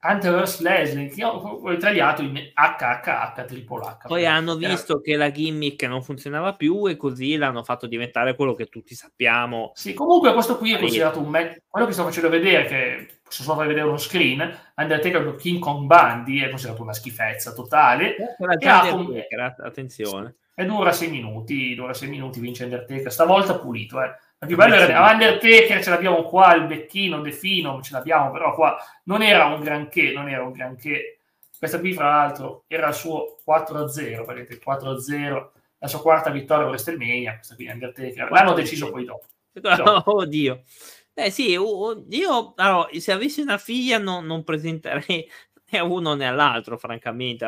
Hunter-Hurst Leslie, che ho tagliato in H H H, triple H. Poi hanno visto era... che la gimmick non funzionava più e così l'hanno fatto diventare quello che tutti sappiamo. Sì, comunque questo qui è considerato un match, quello che sto facendo vedere, che posso solo far vedere uno screen, Undertaker con King Kong Bundy è considerato una schifezza totale. E ha con... attenzione. E dura sei minuti, dura sei minuti, vince Undertaker, stavolta pulito, eh. La più bella era Undertaker, ce l'abbiamo qua, il becchino, defino, ce l'abbiamo, però qua non era un granché, non era un granché. Questa qui, fra l'altro, era il suo quattro a zero, vedete, quattro a zero, la sua quarta vittoria a WrestleMania, questa qui, Undertaker, l'hanno deciso poi dopo. No, oddio. Eh sì, io, allora, se avessi una figlia non, non presenterei né a uno né all'altro, francamente.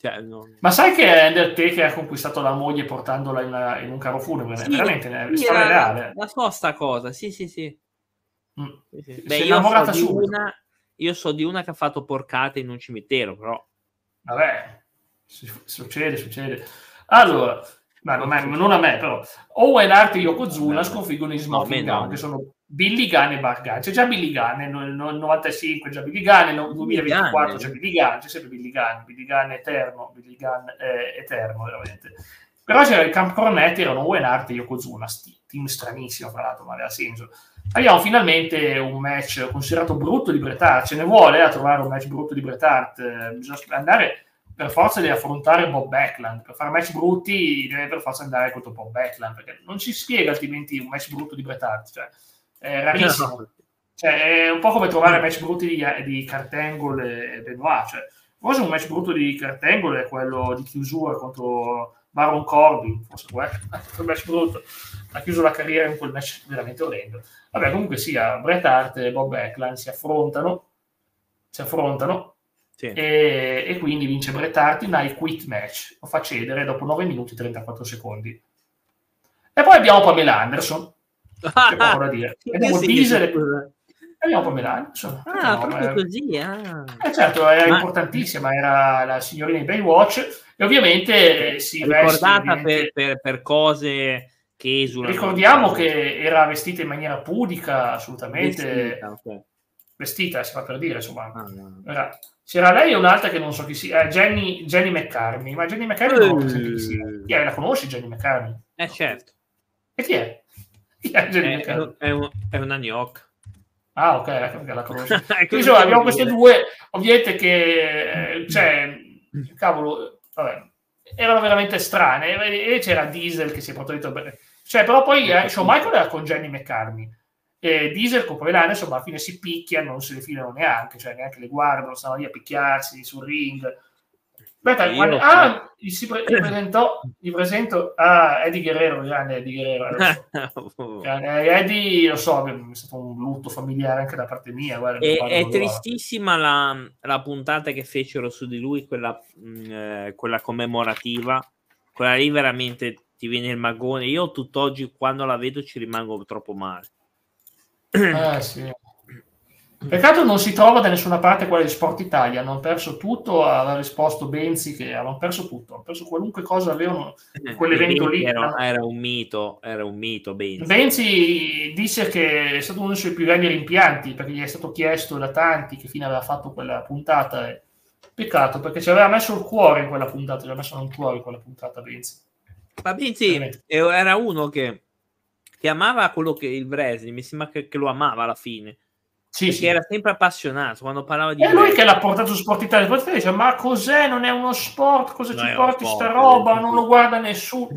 Cioè, non... Ma sai che Undertaker ha conquistato la moglie portandola in, una, in un carro funebre? Sì, veramente, è sì, storia reale. La so sta cosa, sì, sì, sì. Mm. sì, sì. Beh, io so, di una, io so di una che ha fatto porcate in un cimitero, però... Vabbè, succede, succede. Allora, ma non, è, non a me, però. Owen Hart e Yokozuna no, sconfiggono i Smoking Gun, no, che sono... Billy Gunn e Bar Gunn, c'è già Billy Gunn nel novantacinque, c'è già Billy Gunn nel duemilaventiquattro, c'è Billy Gunn, c'è sempre Billy Gunn, Billy Gunn eterno, Billy Gunn eh, eterno veramente. Però c'era il Camp Cornetti, erano Owen Hart e Yokozuna, sti, team stranissimo fra l'altro, ma aveva senso. Abbiamo finalmente un match considerato brutto di Bret Hart, ce ne vuole eh, a trovare un match brutto di Bret Hart, eh, bisogna andare per forza di affrontare Bob Backlund, per fare match brutti deve per forza andare contro Bob Backlund, perché non ci spiega altrimenti un match brutto di Bret Hart, cioè... È rarissimo, cioè, è un po' come trovare match brutti di, di Kurt Angle e Benoit, cioè, forse un match brutto di Kurt Angle è quello di chiusura contro Baron Corbin, forse un match brutto, ha chiuso la carriera in quel match veramente orrendo. Vabbè, comunque sia, Bret Hart e Bob Backlund si affrontano, si affrontano sì. e, e quindi vince Bret Hart in I Quit Match, lo fa cedere dopo nove minuti e trentaquattro secondi. E poi abbiamo Pamela Anderson. C'è poco da dire. Abbiamo Diesel, abbiamo Pamela, insomma, ah, no, proprio eh, così, ah. eh, certo, era ma... importantissima, era la signorina di Baywatch e ovviamente eh, si ricordata veste, per, per, per cose che esulano. Ricordiamo che era vestita in maniera pudica, assolutamente vestita, okay. vestita si fa per dire, insomma, ah, no. era C'era lei e un'altra che non so chi sia, eh, Jenny, Jenny McCartney. Ma Jenny McCartney non so chi sia. Chi è? La conosci Jenny McCartney? Eh certo. E chi è? Chi è Jenny McCartney? È, un, è una gnocca. Ah ok, la conosco. Insomma, abbiamo queste due, ovviamente che, cioè, cavolo, vabbè, erano veramente strane. E c'era Diesel che si è portato bene. Cioè, però poi eh, Shawn Michaels era con Jenny McCartney. E Diesel con Povelana, insomma, alla fine si picchiano, non se le filano neanche, cioè neanche le guardano, stanno lì a picchiarsi sul ring. Aspetta, quando... ah, gli si pre- gli presentò, gli presento a ah, Eddie Guerrero, grande Eddie Guerrero. Lo so. Cioè, Eddie, lo so, è stato un lutto familiare anche da parte mia. Guarda, e, è tristissima la, la puntata che fecero su di lui, quella, mh, quella commemorativa, quella lì veramente ti viene il magone. Io tutt'oggi quando la vedo ci rimango troppo male. Eh, sì. Peccato non si trova da nessuna parte quella di Sport Italia, hanno perso tutto, ha risposto Benzi che avevano perso tutto, hanno perso qualunque cosa avevano quell'evento lì. Era, era un mito, era un mito Benzi. Benzi disse che è stato uno dei suoi più grandi rimpianti perché gli è stato chiesto da tanti che fine aveva fatto quella puntata e... peccato perché ci aveva messo il cuore in quella puntata, ci aveva messo un cuore in quella puntata Benzi. Ma Benzi era uno che che amava quello che il wrestling, mi sembra che, che lo amava alla fine, sì, perché sì, era sempre appassionato quando parlava di... È lui che l'ha portato su Sport Italia, Sport Italia dice, ma cos'è, non è uno sport, cosa no, ci porti sport, sta roba, non lo guarda nessuno.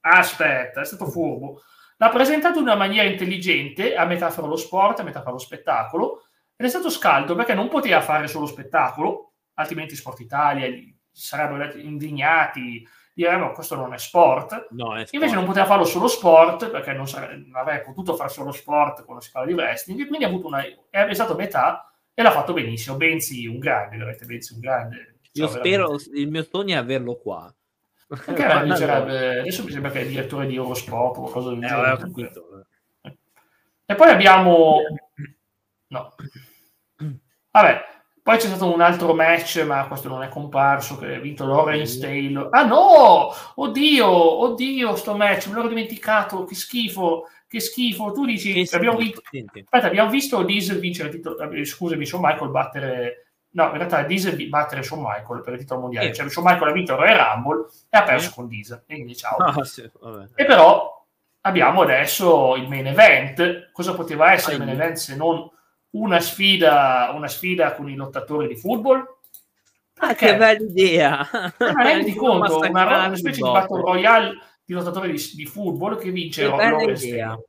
Aspetta, è stato furbo. L'ha presentato in una maniera intelligente, a metà fra lo sport, a metà fra lo spettacolo, ed è stato scaldo perché non poteva fare solo spettacolo, altrimenti Sport Italia sarebbero indignati, direi no, questo non è sport. No, è sport. Invece non poteva farlo solo sport perché non, sare- non avrebbe potuto fare solo sport quando si parla di wrestling, e quindi ha avuto una, è stato metà e l'ha fatto benissimo. Benzi un grande, veramente Benzi un grande. Io cioè, spero, veramente. Il mio sogno è averlo qua. Perché adesso mi sembra che è il direttore di Eurosport o qualcosa del genere. Eh, e poi abbiamo no. Vabbè. Poi c'è stato un altro match, ma questo non è comparso, che ha vinto Lawrence Taylor. Ah no! Oddio, oddio, sto match, me l'ho dimenticato, che schifo, che schifo. Tu dici, che abbiamo schifo, vinto... Aspetta, abbiamo visto Diesel vincere il titolo, scusami, Shawn Michael battere... No, in realtà Diesel battere Shawn Michael per il titolo mondiale. Eh. Cioè, Shawn Michael ha vinto il Royal Rumble e ha perso eh. con Diesel. E quindi ciao. No, sì, vabbè. E però abbiamo adesso il main event. Cosa poteva essere ah, il main event se non... Una sfida, una sfida con i lottatori di football. Ah, perché? Che bella idea! Ma rendi conto, una, una specie di battle royale di lottatori di, di football che vince Lawrence.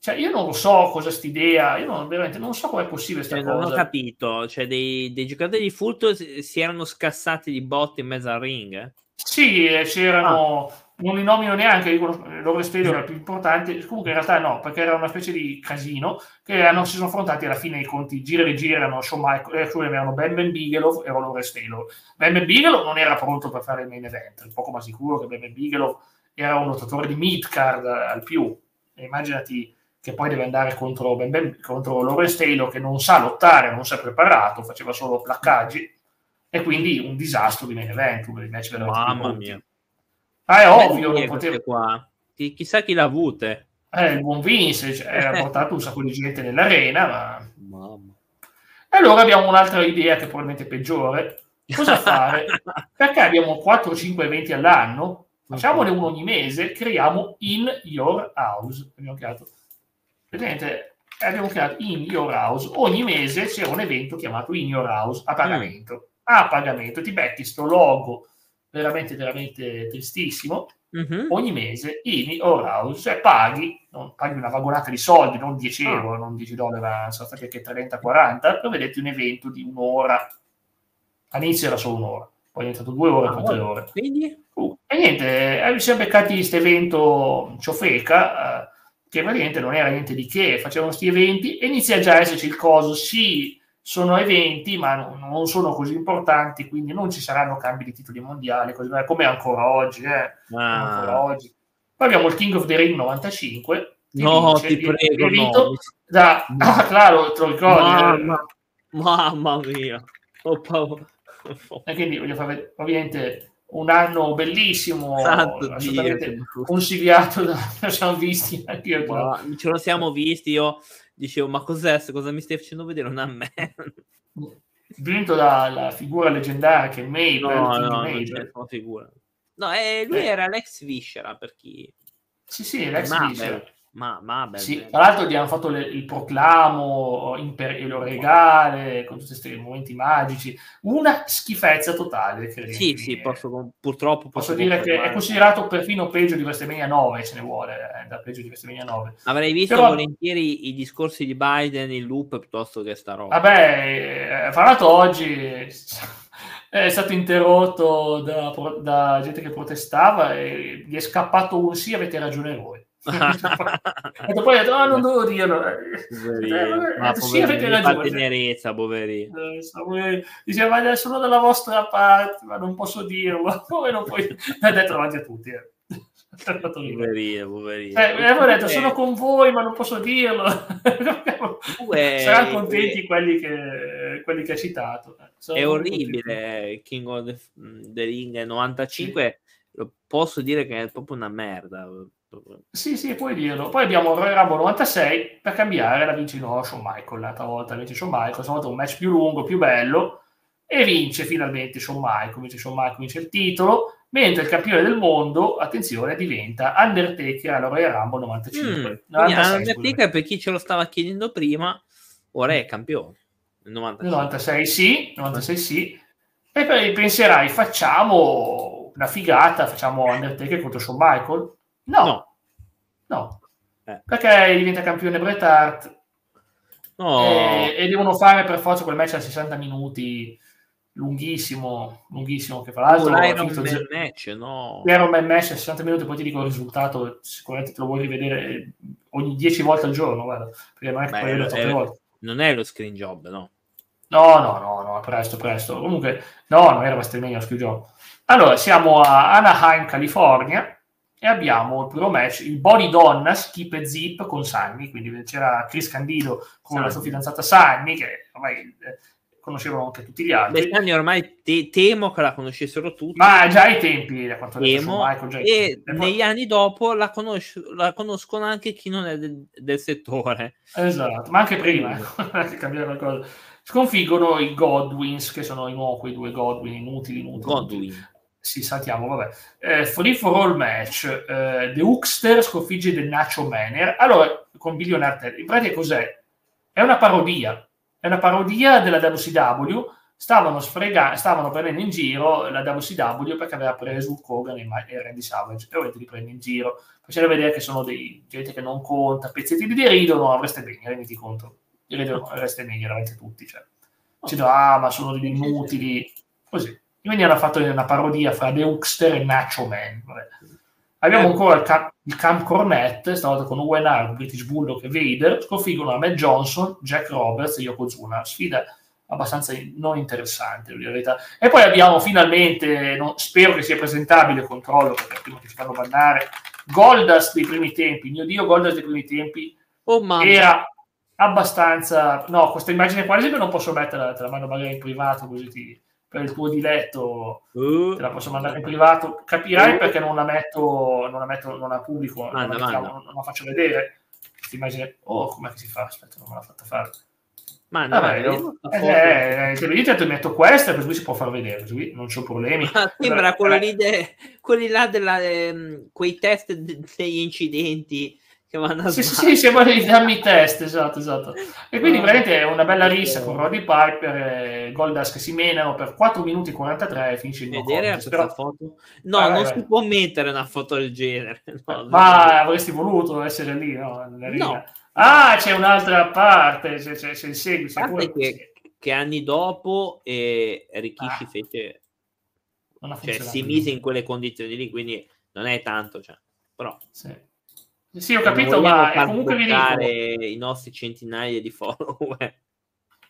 Cioè, io non lo so cosa è st'idea, io non, veramente non so com'è possibile sta cioè, cosa. Non ho capito, cioè dei, dei giocatori di football si erano scassati di botte in mezzo al ring? Eh? Sì, c'erano... Ah. Non li nomino neanche, il loro stadio era più importante, comunque in realtà no, perché era una specie di casino, che hanno, si sono affrontati alla fine i conti, gira e gira, erano Shawn Michaels, eh, erano Ben Ben Bigelow e Lawrence Taylor. Ben Ben Bigelow non era pronto per fare il main event, poco ma sicuro che Ben Ben Bigelow era un lottatore di midcard al più, e immaginati che poi deve andare contro, ben ben, contro Lawrence Taylor che non sa lottare, non si è preparato, faceva solo placcaggi, e quindi un disastro di main event, un match veramente. Mamma mia. Ah, è ovvio, non poteva... qua. Chi, chissà chi l'ha avute. Eh, il buon Vince, cioè, ha portato un sacco di gente nell'arena, ma... Mamma. E allora abbiamo un'altra idea che è probabilmente peggiore. Cosa fare? Perché abbiamo quattro o cinque eventi all'anno, facciamone uno ogni mese, creiamo In Your House. Abbiamo creato... Vedete, abbiamo creato In Your House. Ogni mese c'è un evento chiamato In Your House, a pagamento. Mm. A pagamento, ti metti sto logo veramente veramente tristissimo, mm-hmm. Ogni mese in or house, cioè paghi non, paghi una vagonata di soldi, non dieci euro, non dieci dollari, ma sono stati anche trenta quaranta, lo vedete un evento di un'ora, all'inizio era solo un'ora, poi è iniziato due ore, ah, tre oh, ore quindi? Uh, e niente, eh, ci siamo beccati questo evento ciofeca, eh, che praticamente non era niente di che, facevano sti eventi e inizia già a esserci il coso, sì sono eventi ma non, non sono così importanti, quindi non ci saranno cambi di titoli mondiali, come ancora oggi, eh. ah. ancora oggi. Poi abbiamo il King of the Ring novantacinque no vince, ti viene, prego viene no. Da no. Ah, claro, te lo ricordi, mamma, mamma mia, ho paura. E quindi voglio fare ovviamente un anno bellissimo, santo assolutamente Dio, consigliato da, da siamo visti anche io, no, ce lo siamo visti, io dicevo, ma cos'è? Cosa mi stai facendo vedere? Una merda. vinto dalla figura leggendaria che è Mabel. No, no, no, Mabel. Non figura. No, eh, lui eh. era l'ex Viscera, per chi... Sì, sì, l'ex Viscera. Ma, ma beh, sì, tra l'altro gli hanno fatto le, il proclamo imperiale regale con tutti questi momenti magici, una schifezza totale, credo. Sì, sì, posso, purtroppo posso, posso dire che è considerato perfino peggio di WrestleMania nove, se ne vuole, eh, da peggio di WrestleMania nove. Avrei visto però... volentieri i discorsi di Biden in loop piuttosto che sta roba. Vabbè, fra l'altro oggi è stato interrotto da, da gente che protestava e gli è scappato un sì, avete ragione voi. E poi ho detto, oh, non devo dirlo, ma sì, avete ragione, tenerezza, poverino, diceva, ma è solo dalla vostra parte, ma non posso dirlo, come non puoi, l'ha detto davanti a tutti, eh. Poverino, poverino. Eh, eh, ho detto, sono con voi ma non posso dirlo. Uè, saranno contenti uè. quelli che quelli che ha citato, sono è orribile contenti. King of the, the Ring novantacinque, sì. Posso dire che è proprio una merda. Sì, sì, puoi dirlo. Poi abbiamo Royal Rumble novantasei, per cambiare la vince no, Shawn Michaels, l'altra volta vince Shawn Michaels, questa volta un match più lungo, più bello, e vince finalmente Shawn Michaels, vince Shawn Michaels, vince il titolo, mentre il campione del mondo, attenzione, diventa Undertaker alla Royal Rumble novantacinque. Mm, Undertaker, per chi ce lo stava chiedendo prima, ora è campione. Il novantasei sì, novantasei sì, e poi penserai, facciamo una figata, facciamo Undertaker contro Shawn Michaels? No, no, no. Eh. Perché diventa campione Bret Hart, no. e, e devono fare per forza quel match a sessanta minuti, lunghissimo, lunghissimo, che fra l'altro oh, l'Iron Man z- match, no? L'Iron Man match a sessanta minuti, poi ti dico il risultato, sicuramente te lo vuoi rivedere ogni dieci volte al giorno, guarda, perché non è, Beh, quello, è, volte. Non è lo screen job, no? No, no, no, no, presto, presto. Comunque, no, non era WrestleMania lo screen job. Allora, siamo a Anaheim, California, e abbiamo il primo match, il Body Donna Skip e Zip con Sanni, quindi c'era Chris Candido con Sanni, la sua fidanzata Sanni, che ormai conoscevano anche tutti gli altri. Beh, Sanni ormai te- temo che la conoscessero tutti. Ma già ai tempi, da quanto temo, Michael, già e tempi. Negli anni dopo la, conosce- la conoscono anche chi non è de- del settore. Esatto, ma anche prima, che cambiava qualcosa. Sconfiggono i Godwins, che sono i nuovi, quei due Godwin inutili, inutili. Godwin. Sì, saltiamo, vabbè. Eh, free for all match. Eh, The Hookster sconfigge The Nacho Manor. Allora, con Billionaire Ted, in pratica cos'è? È una parodia. È una parodia della W C W. Stavano sfrega- stavano prendendo in giro la W C W perché aveva preso Hulk Hogan e Randy Savage. E ovviamente li prende in giro. Facendo vedere che sono dei gente che non conta, pezzetti di deridono, avreste bene, renditi conto. Deridono, avreste bene, eravate tutti. Cioè. Ci do, ah, ma sono degli inutili. Così. Quindi hanno fatto una parodia fra The Hookster e Nacho Man. Vabbè. Abbiamo eh, ancora il, Cam- il Camp Cornette, stavolta con Owen Hart, British Bulldog e Vader, sconfiggono a Matt Johnson, Jack Roberts e Yokozuna. Sfida abbastanza non interessante, in realtà. E poi abbiamo finalmente, non, spero che sia presentabile, controllo, perché prima che ci fanno bannare, Goldust dei primi tempi. Mio Dio, Goldust dei primi tempi oh, mamma. Era abbastanza... No, questa immagine qua, ad esempio, non posso metterla, te la mando magari in privato, così ti... per il tuo diletto uh, te la posso mandare in privato, capirai uh, perché non la metto, non la metto, non la pubblico, manda, non, la mettiamo, non, non la faccio vedere. Ti immagini, oh, com'è che si fa? Aspetta, non me l'ha fatta fare. Ma no, eh, eh, io ti metto questa, così si può far vedere, così non c'ho problemi. Ma sembra eh, quella lì, de, quelli là della, eh, quei test degli incidenti. Sì, sì, sì, sembra dei dammi test, esatto, esatto. E quindi no, veramente è una bella rissa con Roddy Piper e Goldust che si menano per quattro minuti e quarantatré e finisce il vedere questa però... foto? No, ah, non vai, si vai. Può mettere una foto del genere. No, ma avresti voluto essere lì, no? no? Ah, c'è un'altra parte, c'è, c'è, c'è il seguito. Pure... Che, che anni dopo eh, Rikishi ah. fece... Cioè, si mise in quelle condizioni lì, quindi non è tanto, cioè, però... Sì. Sì, ho capito, ma è comunque ridicolo. I nostri centinaia di follower.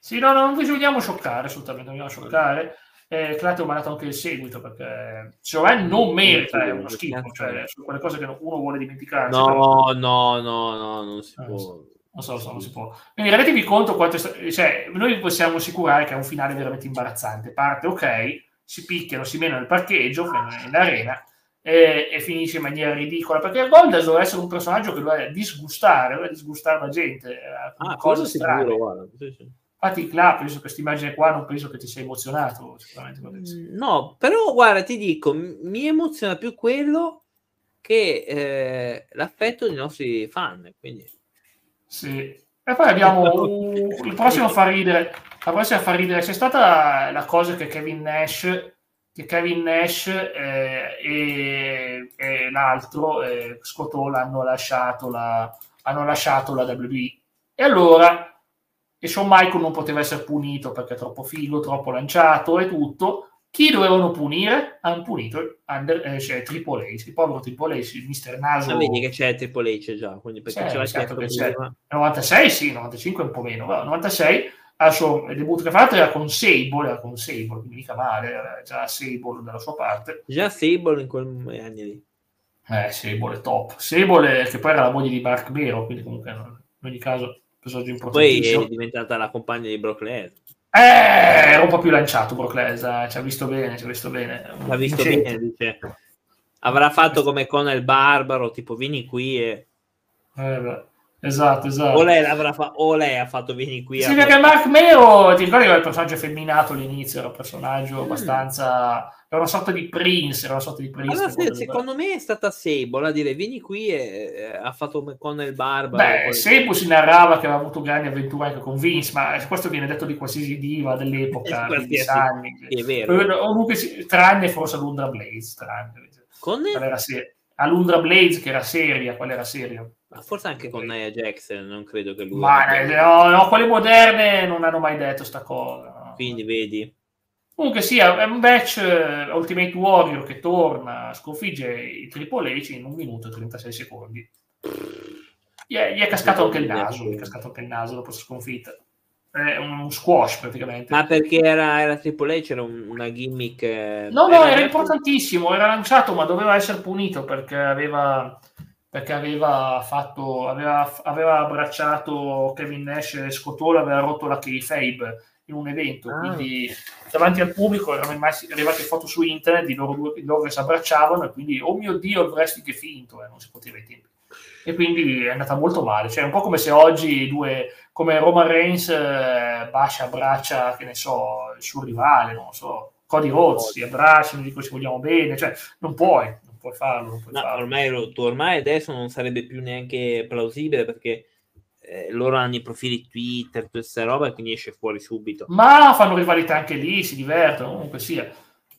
Sì, no, no, non vi vogliamo scioccare, assolutamente, non vogliamo scioccare. Eh, Claudio mi ha dato anche il seguito, perché secondo me non merita, è uno schifo, cioè, sono quelle cose che uno vuole dimenticarsi. No, però... no, no, no, non si eh, può. Non so, non, so, non si può. Quindi rendetevi conto quanto... St- cioè, noi possiamo assicurare che è un finale veramente imbarazzante. Parte, ok, si picchiano, si menano nel parcheggio, nell'arena... E, e finisce in maniera ridicola perché Goldust doveva essere un personaggio che doveva disgustare, doveva disgustare la gente, era una ah, cosa strana. Sicuro, guarda, sì, sì. Infatti, là, penso che questa immagine qua non penso che ti sia emozionato. Sicuramente no, però guarda, ti dico, mi emoziona più quello che eh, l'affetto dei nostri fan. Quindi. Sì. E poi abbiamo uh, il prossimo fa ridere, la prossima fa ridere c'è stata la cosa che Kevin Nash che Kevin Nash eh, e, e l'altro eh, Scotola hanno lasciato la hanno lasciato la W W E, e allora e Shawn Michaels non poteva essere punito perché è troppo figo, troppo lanciato e tutto. Chi dovevano punire? Hanno punito under, eh, cioè, Triple H, il povero Triple H, il mister Naso. Ma vedi che c'è Triple H già, quindi perché c'è, c'è certo che c'è. novantasei sì, novantacinque è un po' meno, ma novantasei al suo debutto che ha fatto era con Sable, era con Sable, quindi mica male, era già Sable dalla sua parte. Già Sable in quegli anni lì. Eh, Sable è top. Sable è, che poi era la moglie di Barbero, quindi comunque no, in ogni caso personaggio importantissimo. Poi è diventata la compagna di Brock Lesnar. Eh, era un po' più lanciato Brock Lesnar, ci ha visto bene, ci ha visto bene. L'ha visto bene, dice. Avrà fatto come con il Barbaro, tipo vieni qui e... Eh, beh. Esatto, esatto. O lei, fa- o lei ha fatto vieni qui. Sì, perché Mark Mero, ti ricordi che era il personaggio femminato all'inizio, era un personaggio mm. abbastanza... Era una sorta di Prince, era una sorta di Prince. Allora, se, secondo me è stata Sable a dire vieni qui e eh, ha fatto con il Barbaro. Beh, Sable si narrava che aveva avuto grandi avventure anche con Vince, ma questo viene detto di qualsiasi diva dell'epoca, di quindici anni. È vero. Comunque, tranne forse Alundra Blayze, tranne. Con... Era ser- Alundra Blayze, che era seria, qual era seria? Forse anche con Nia Jackson, non credo che lui... Ma no, no, quelle moderne non hanno mai detto sta cosa. Quindi vedi. Comunque sì, è un match Ultimate Warrior che torna, sconfigge il Triple H in un minuto e trentasei secondi. Gli è, gli è cascato anche il naso, gli è cascato anche il naso dopo questa sconfitta. È un squash praticamente. Ma perché era, era Triple H, era una gimmick... No, no, era, era importantissimo, era lanciato ma doveva essere punito perché aveva... perché aveva fatto aveva, aveva abbracciato Kevin Nash e Scotola, aveva rotto la kayfabe in un evento, ah. Quindi davanti al pubblico erano arrivate foto su internet di loro due, loro che si abbracciavano e quindi oh mio Dio il wrestling è finto, eh, non si poteva ai tempi, e quindi è andata molto male, cioè un po' come se oggi due come Roman Reigns eh, bacia, abbraccia, che ne so, il suo rivale, non so, Cody Rhodes, si abbracciano, dicono ci vogliamo bene, cioè non puoi puoi farlo, non puoi no, farlo. Ormai, lo, tu, ormai adesso non sarebbe più neanche plausibile perché eh, loro hanno i profili Twitter, tutta questa roba e quindi esce fuori subito, ma fanno rivalità anche lì, si divertono comunque sia.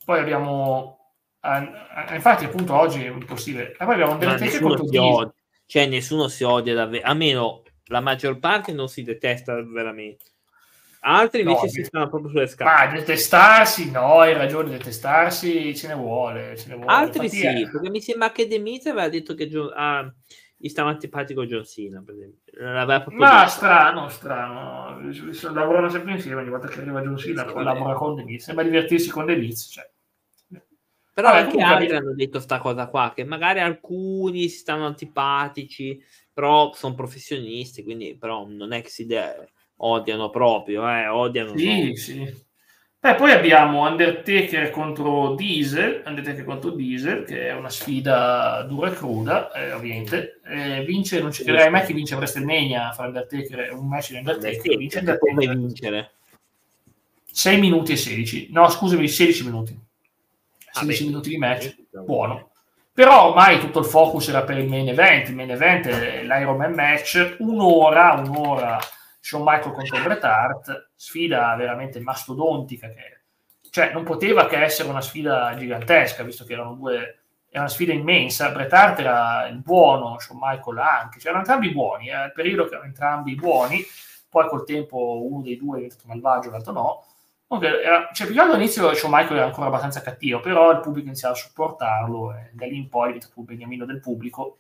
Poi abbiamo eh, infatti appunto oggi è impossibile, e poi abbiamo Undertaker contro Diesel, cioè nessuno si odia davvero, almeno la maggior parte non si detesta veramente, altri invece no, si stanno proprio sulle scale. Ma detestarsi, no, hai ragione, detestarsi ce ne vuole, ce ne vuole. Altri infatti, sì, eh. perché mi sembra che De Miz aveva detto che John, ah, gli stava antipatico John Cena, per esempio. Ma detto. strano, strano. Lavorano sempre insieme, ogni volta che arriva John Cena collabora con De Miz, sembra divertirsi con De Miz, cioè. Però vabbè, anche altri è... hanno detto sta cosa qua, che magari alcuni si stanno antipatici, però sono professionisti, quindi però non è che si deve... odiano proprio, eh, odiano sì, proprio. Sì. Beh, poi abbiamo Undertaker contro Diesel, Undertaker contro Diesel, che è una sfida dura e cruda, eh, ovviamente. Eh, vince, non ci crederai mai che vince WrestleMania fra Undertaker, un match di Undertaker, vince Undertaker. Come vincere? sei minuti e sedici No, scusami, sedici minuti sedici ah, minuti di match, buono. Però ormai tutto il focus era per il main event, il main event è l'Iron Man match, un'ora, un'ora Shawn Michaels contro Bret Hart, sfida veramente mastodontica, che, cioè non poteva che essere una sfida gigantesca, visto che erano due, era una sfida immensa. Bret Hart era il buono, Shawn Michaels anche, cioè, erano entrambi buoni, era il periodo che erano entrambi buoni, poi col tempo uno dei due è diventato malvagio, l'altro no. Era, cioè più che all'inizio Shawn Michaels era ancora abbastanza cattivo, però il pubblico iniziava a supportarlo e da lì in poi è diventato un beniamino del pubblico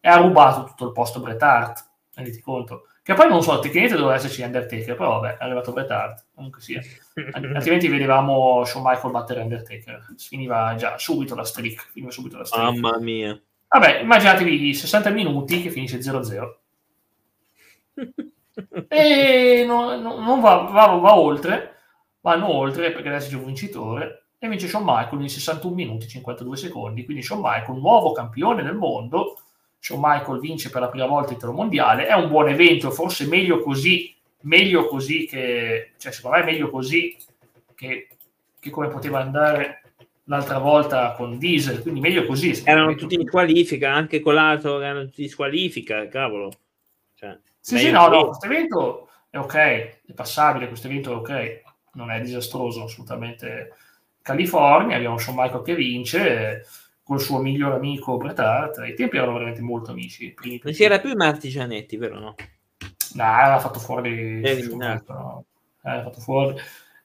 e ha rubato tutto il posto Bret Hart, renditi conto. Che poi non so, tecnicamente doveva esserci Undertaker, però vabbè, è arrivato Bret Hart, comunque sia. Altrimenti vedevamo Shawn Michaels battere Undertaker, finiva già subito la streak, finiva subito la streak. Mamma mia. Vabbè, immaginatevi sessanta minuti che finisce zero zero e non, non, non va, va, va oltre, vanno oltre perché adesso c'è un vincitore e vince Shawn Michaels in sessantuno minuti e cinquantadue secondi, quindi Shawn Michaels, nuovo campione del mondo. Shawn Michaels vince per la prima volta il titolo mondiale, è un buon evento, forse meglio così meglio così che, cioè secondo me è meglio così che, che come poteva andare l'altra volta con Diesel, quindi meglio così. Erano tutti in qualifica, anche con l'altro erano tutti in squalifica, cavolo. Cioè, sì, sì, no, no, questo evento è ok, è passabile, questo evento è ok, non è disastroso assolutamente. California, abbiamo Shawn Michaels che vince col suo miglior amico Bret Hart, ai tempi erano veramente molto amici. Primi, non c'era più Martigianetti, vero no? No, era fatto fuori, no? Era fatto fuori.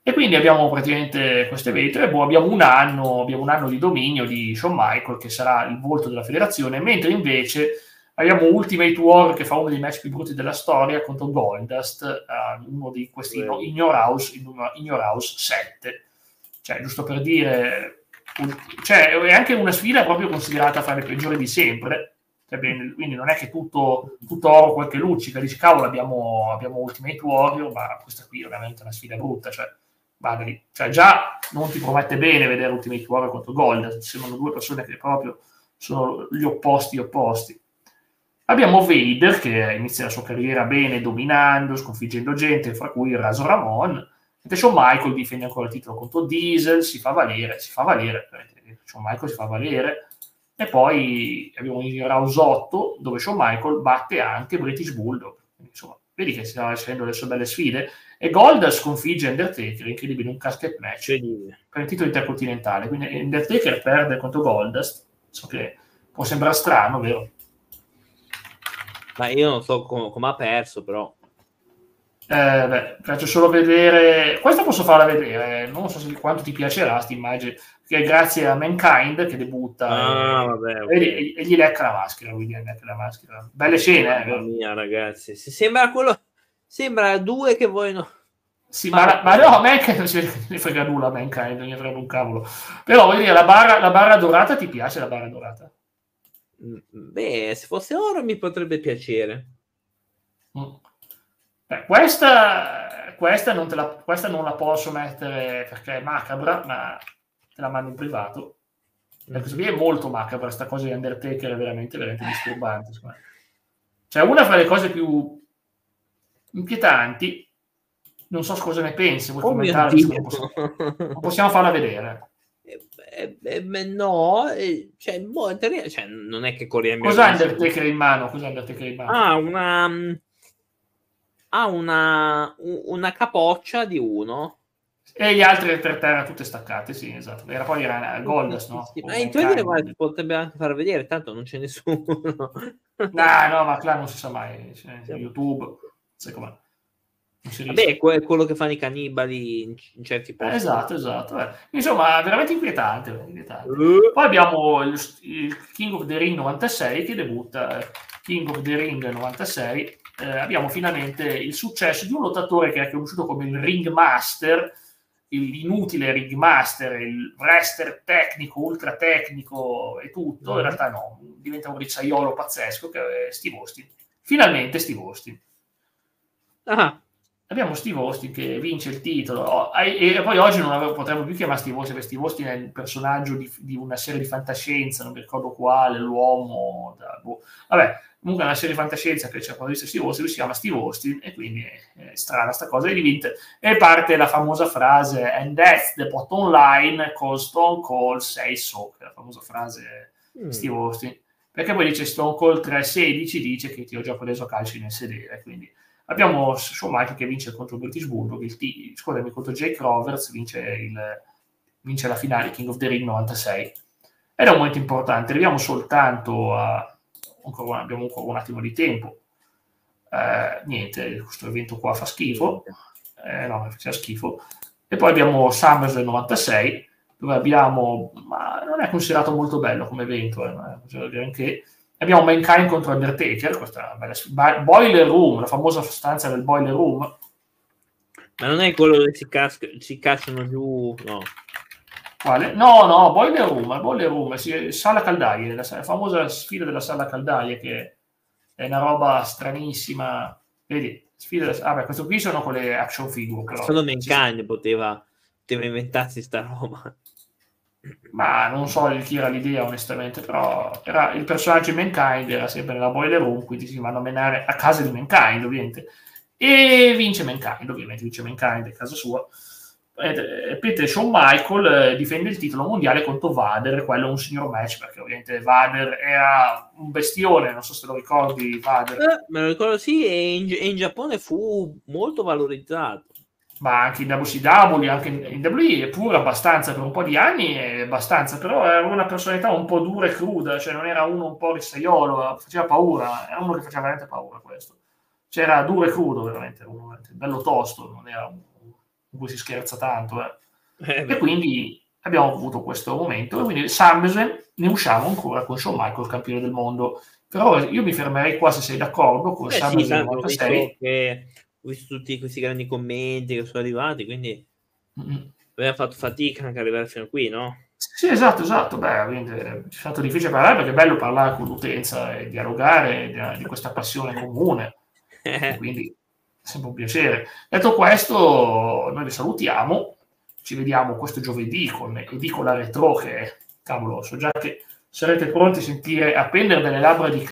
E quindi abbiamo praticamente questo evento e boh, abbiamo un anno, abbiamo un anno di dominio di Shawn Michaels che sarà il volto della federazione, mentre invece abbiamo Ultimate War che fa uno dei match più brutti della storia contro Goldust, uh, uno di questi no, Ignore House, in una, Ignore House sette. Cioè, giusto per dire, cioè, è anche una sfida proprio considerata fra le peggiori di sempre, cioè, bene, quindi non è che tutto, tutto oro quel che luccica, dici cavolo abbiamo, abbiamo Ultimate Warrior, ma questa qui è veramente una sfida brutta, cioè, magari, cioè già non ti promette bene vedere Ultimate Warrior contro Gold, sembrano due persone che proprio sono gli opposti opposti. Abbiamo Vader che inizia la sua carriera bene, dominando, sconfiggendo gente, fra cui il Razor Ramon. Shawn Michaels difende ancora il titolo contro Diesel, si fa valere, si fa valere, Shawn Michaels si fa valere, e poi abbiamo il Rouse otto dove Shawn Michaels batte anche British Bulldog, insomma, vedi che si stanno facendo le sue belle sfide, e Gold sconfigge Undertaker, incredibile, un casket match per il titolo intercontinentale, quindi Undertaker perde contro Goldust, so che può sembrare strano, vero? Ma io non so come, come ha perso, però. Eh, beh, faccio solo vedere, questa posso farla vedere, non so se, quanto ti piacerà sti immagini, che è grazie a Mankind che debutta ah, e, vabbè, okay. e, e gli lecca la maschera, lui gli lecca la maschera. Belle scene, mamma eh, mia ragazzi, se sembra quello, sembra due che voi no. Sì, ma, ma, ma no, Mankind non si ne frega nulla, Mankind non ne frega un cavolo. Però voglio dire, la barra, la barra dorata, ti piace la barra dorata? Beh, se fosse oro mi potrebbe piacere. Mm. Beh, questa, questa, non te la, questa non la posso mettere perché è macabra, ma te la mando in privato. Mm. Qui è molto macabra, questa cosa di Undertaker è veramente, veramente disturbante. Cioè, una fra le cose più impietanti, non so cosa ne pensi, vuoi oh commentare? Non possiamo, non possiamo farla vedere. Eh, eh, eh, no, eh, cioè, boh, te, cioè, non è che corriamo. Cos'ha Undertaker in mano? Cos'ha Undertaker in mano? Ah, una... ha ah, una, una capoccia di uno e gli altri per terra tutte staccate, sì, esatto. Era poi era Goldust, no? Sì, sì. Ma in teoria guarda, potrebbe anche far vedere, tanto non c'è nessuno. No, no, ma là non si sa mai, cioè, sì. YouTube, sai com'è. Beh, que- quello che fanno i cannibali in, c- in certi posti. Eh, esatto, esatto. Eh. Insomma, veramente inquietante. inquietante. Uh. Poi abbiamo il, il King of the Ring novantasei che debutta, eh, King of the Ring novantasei. Eh, abbiamo finalmente il successo di un lottatore che è conosciuto come il Ringmaster, l'inutile Ringmaster, il wrestler tecnico, ultra tecnico e tutto, mm-hmm. In realtà no, diventa un rizzaiolo pazzesco che è Steve Austin. Finalmente Steve Austin. Ah. Abbiamo Steve Austin che vince il titolo, oh, e poi oggi non avevo, potremmo più chiamare Steve Austin, perché Steve Austin è il personaggio di, di una serie di fantascienza, non mi ricordo quale, l'uomo... Da, boh. Vabbè, comunque è una serie di fantascienza che c'è quando dice Steve Austin, lui si chiama Steve Austin, e quindi è, è strana sta cosa, e diventa, e parte la famosa frase "And that's the bottom line, call Stone Cold sei so", la famosa frase mm. Steve Austin, perché poi dice Stone Cold tre sedici, dice che ti ho già preso calci nel sedere, quindi... Abbiamo Shawn Michaels che vince contro British Bulldog, il t- scusami, contro Jake Roberts, vince, il, vince la finale King of the Ring novantasei. Ed è un momento importante, arriviamo soltanto a... Ancora, abbiamo ancora un attimo di tempo. Eh, niente, questo evento qua fa schifo. Eh, no, fa schifo. E poi abbiamo Summers del novantasei, dove abbiamo... Ma non è considerato molto bello come evento, eh, non è considerato neanche... Abbiamo Mankind contro Undertaker, questa bella sfida. Boiler Room, la famosa sostanza del Boiler Room. Ma non è quello che si, casca, si cacciano giù, no? Quale? No, no, Boiler Room, Boiler Room, si, sala caldaie, la, la famosa sfida della sala caldaie, che è una roba stranissima. Vedi, sfida della, ah beh, questo qui sono quelle action figure, però. Solo Mankind poteva, poteva inventarsi sta roba. Ma non so chi era l'idea onestamente, però era il personaggio di Mankind era sempre nella Boiler Room, quindi si vanno a menare a casa di Mankind ovviamente, e vince Mankind, ovviamente vince Mankind nel caso suo. Peter Shawn Michael difende il titolo mondiale contro Vader, quello è un signor match perché ovviamente Vader era un bestione, non so se lo ricordi Vader. Eh, me lo ricordo sì, e in, in Giappone fu molto valorizzato, ma anche in W C W, anche in W W E pure abbastanza per un po' di anni, e abbastanza, però era una personalità un po' dura e cruda, cioè non era uno un po' rissaiolo, faceva paura, era uno che faceva veramente paura questo, cioè era duro e crudo veramente, veramente bello tosto, non era un in cui si scherza tanto, eh. Eh, e quindi abbiamo avuto questo momento, e quindi SummerSlam ne usciamo ancora con Shawn Michaels campione del mondo, però io mi fermerei qua se sei d'accordo con eh, SummerSlam novantasei. Sì, ho visto tutti questi grandi commenti che sono arrivati, quindi mm-hmm. abbiamo fatto fatica anche a arrivare fino a qui, no? Sì, esatto, esatto. Beh, è stato difficile parlare perché è bello parlare con l'utenza e dialogare di, di questa passione comune, quindi sempre un piacere. Detto questo, noi vi salutiamo, ci vediamo questo giovedì con Edicola Retro, che cavolo, so già che sarete pronti a sentire appendere delle labbra di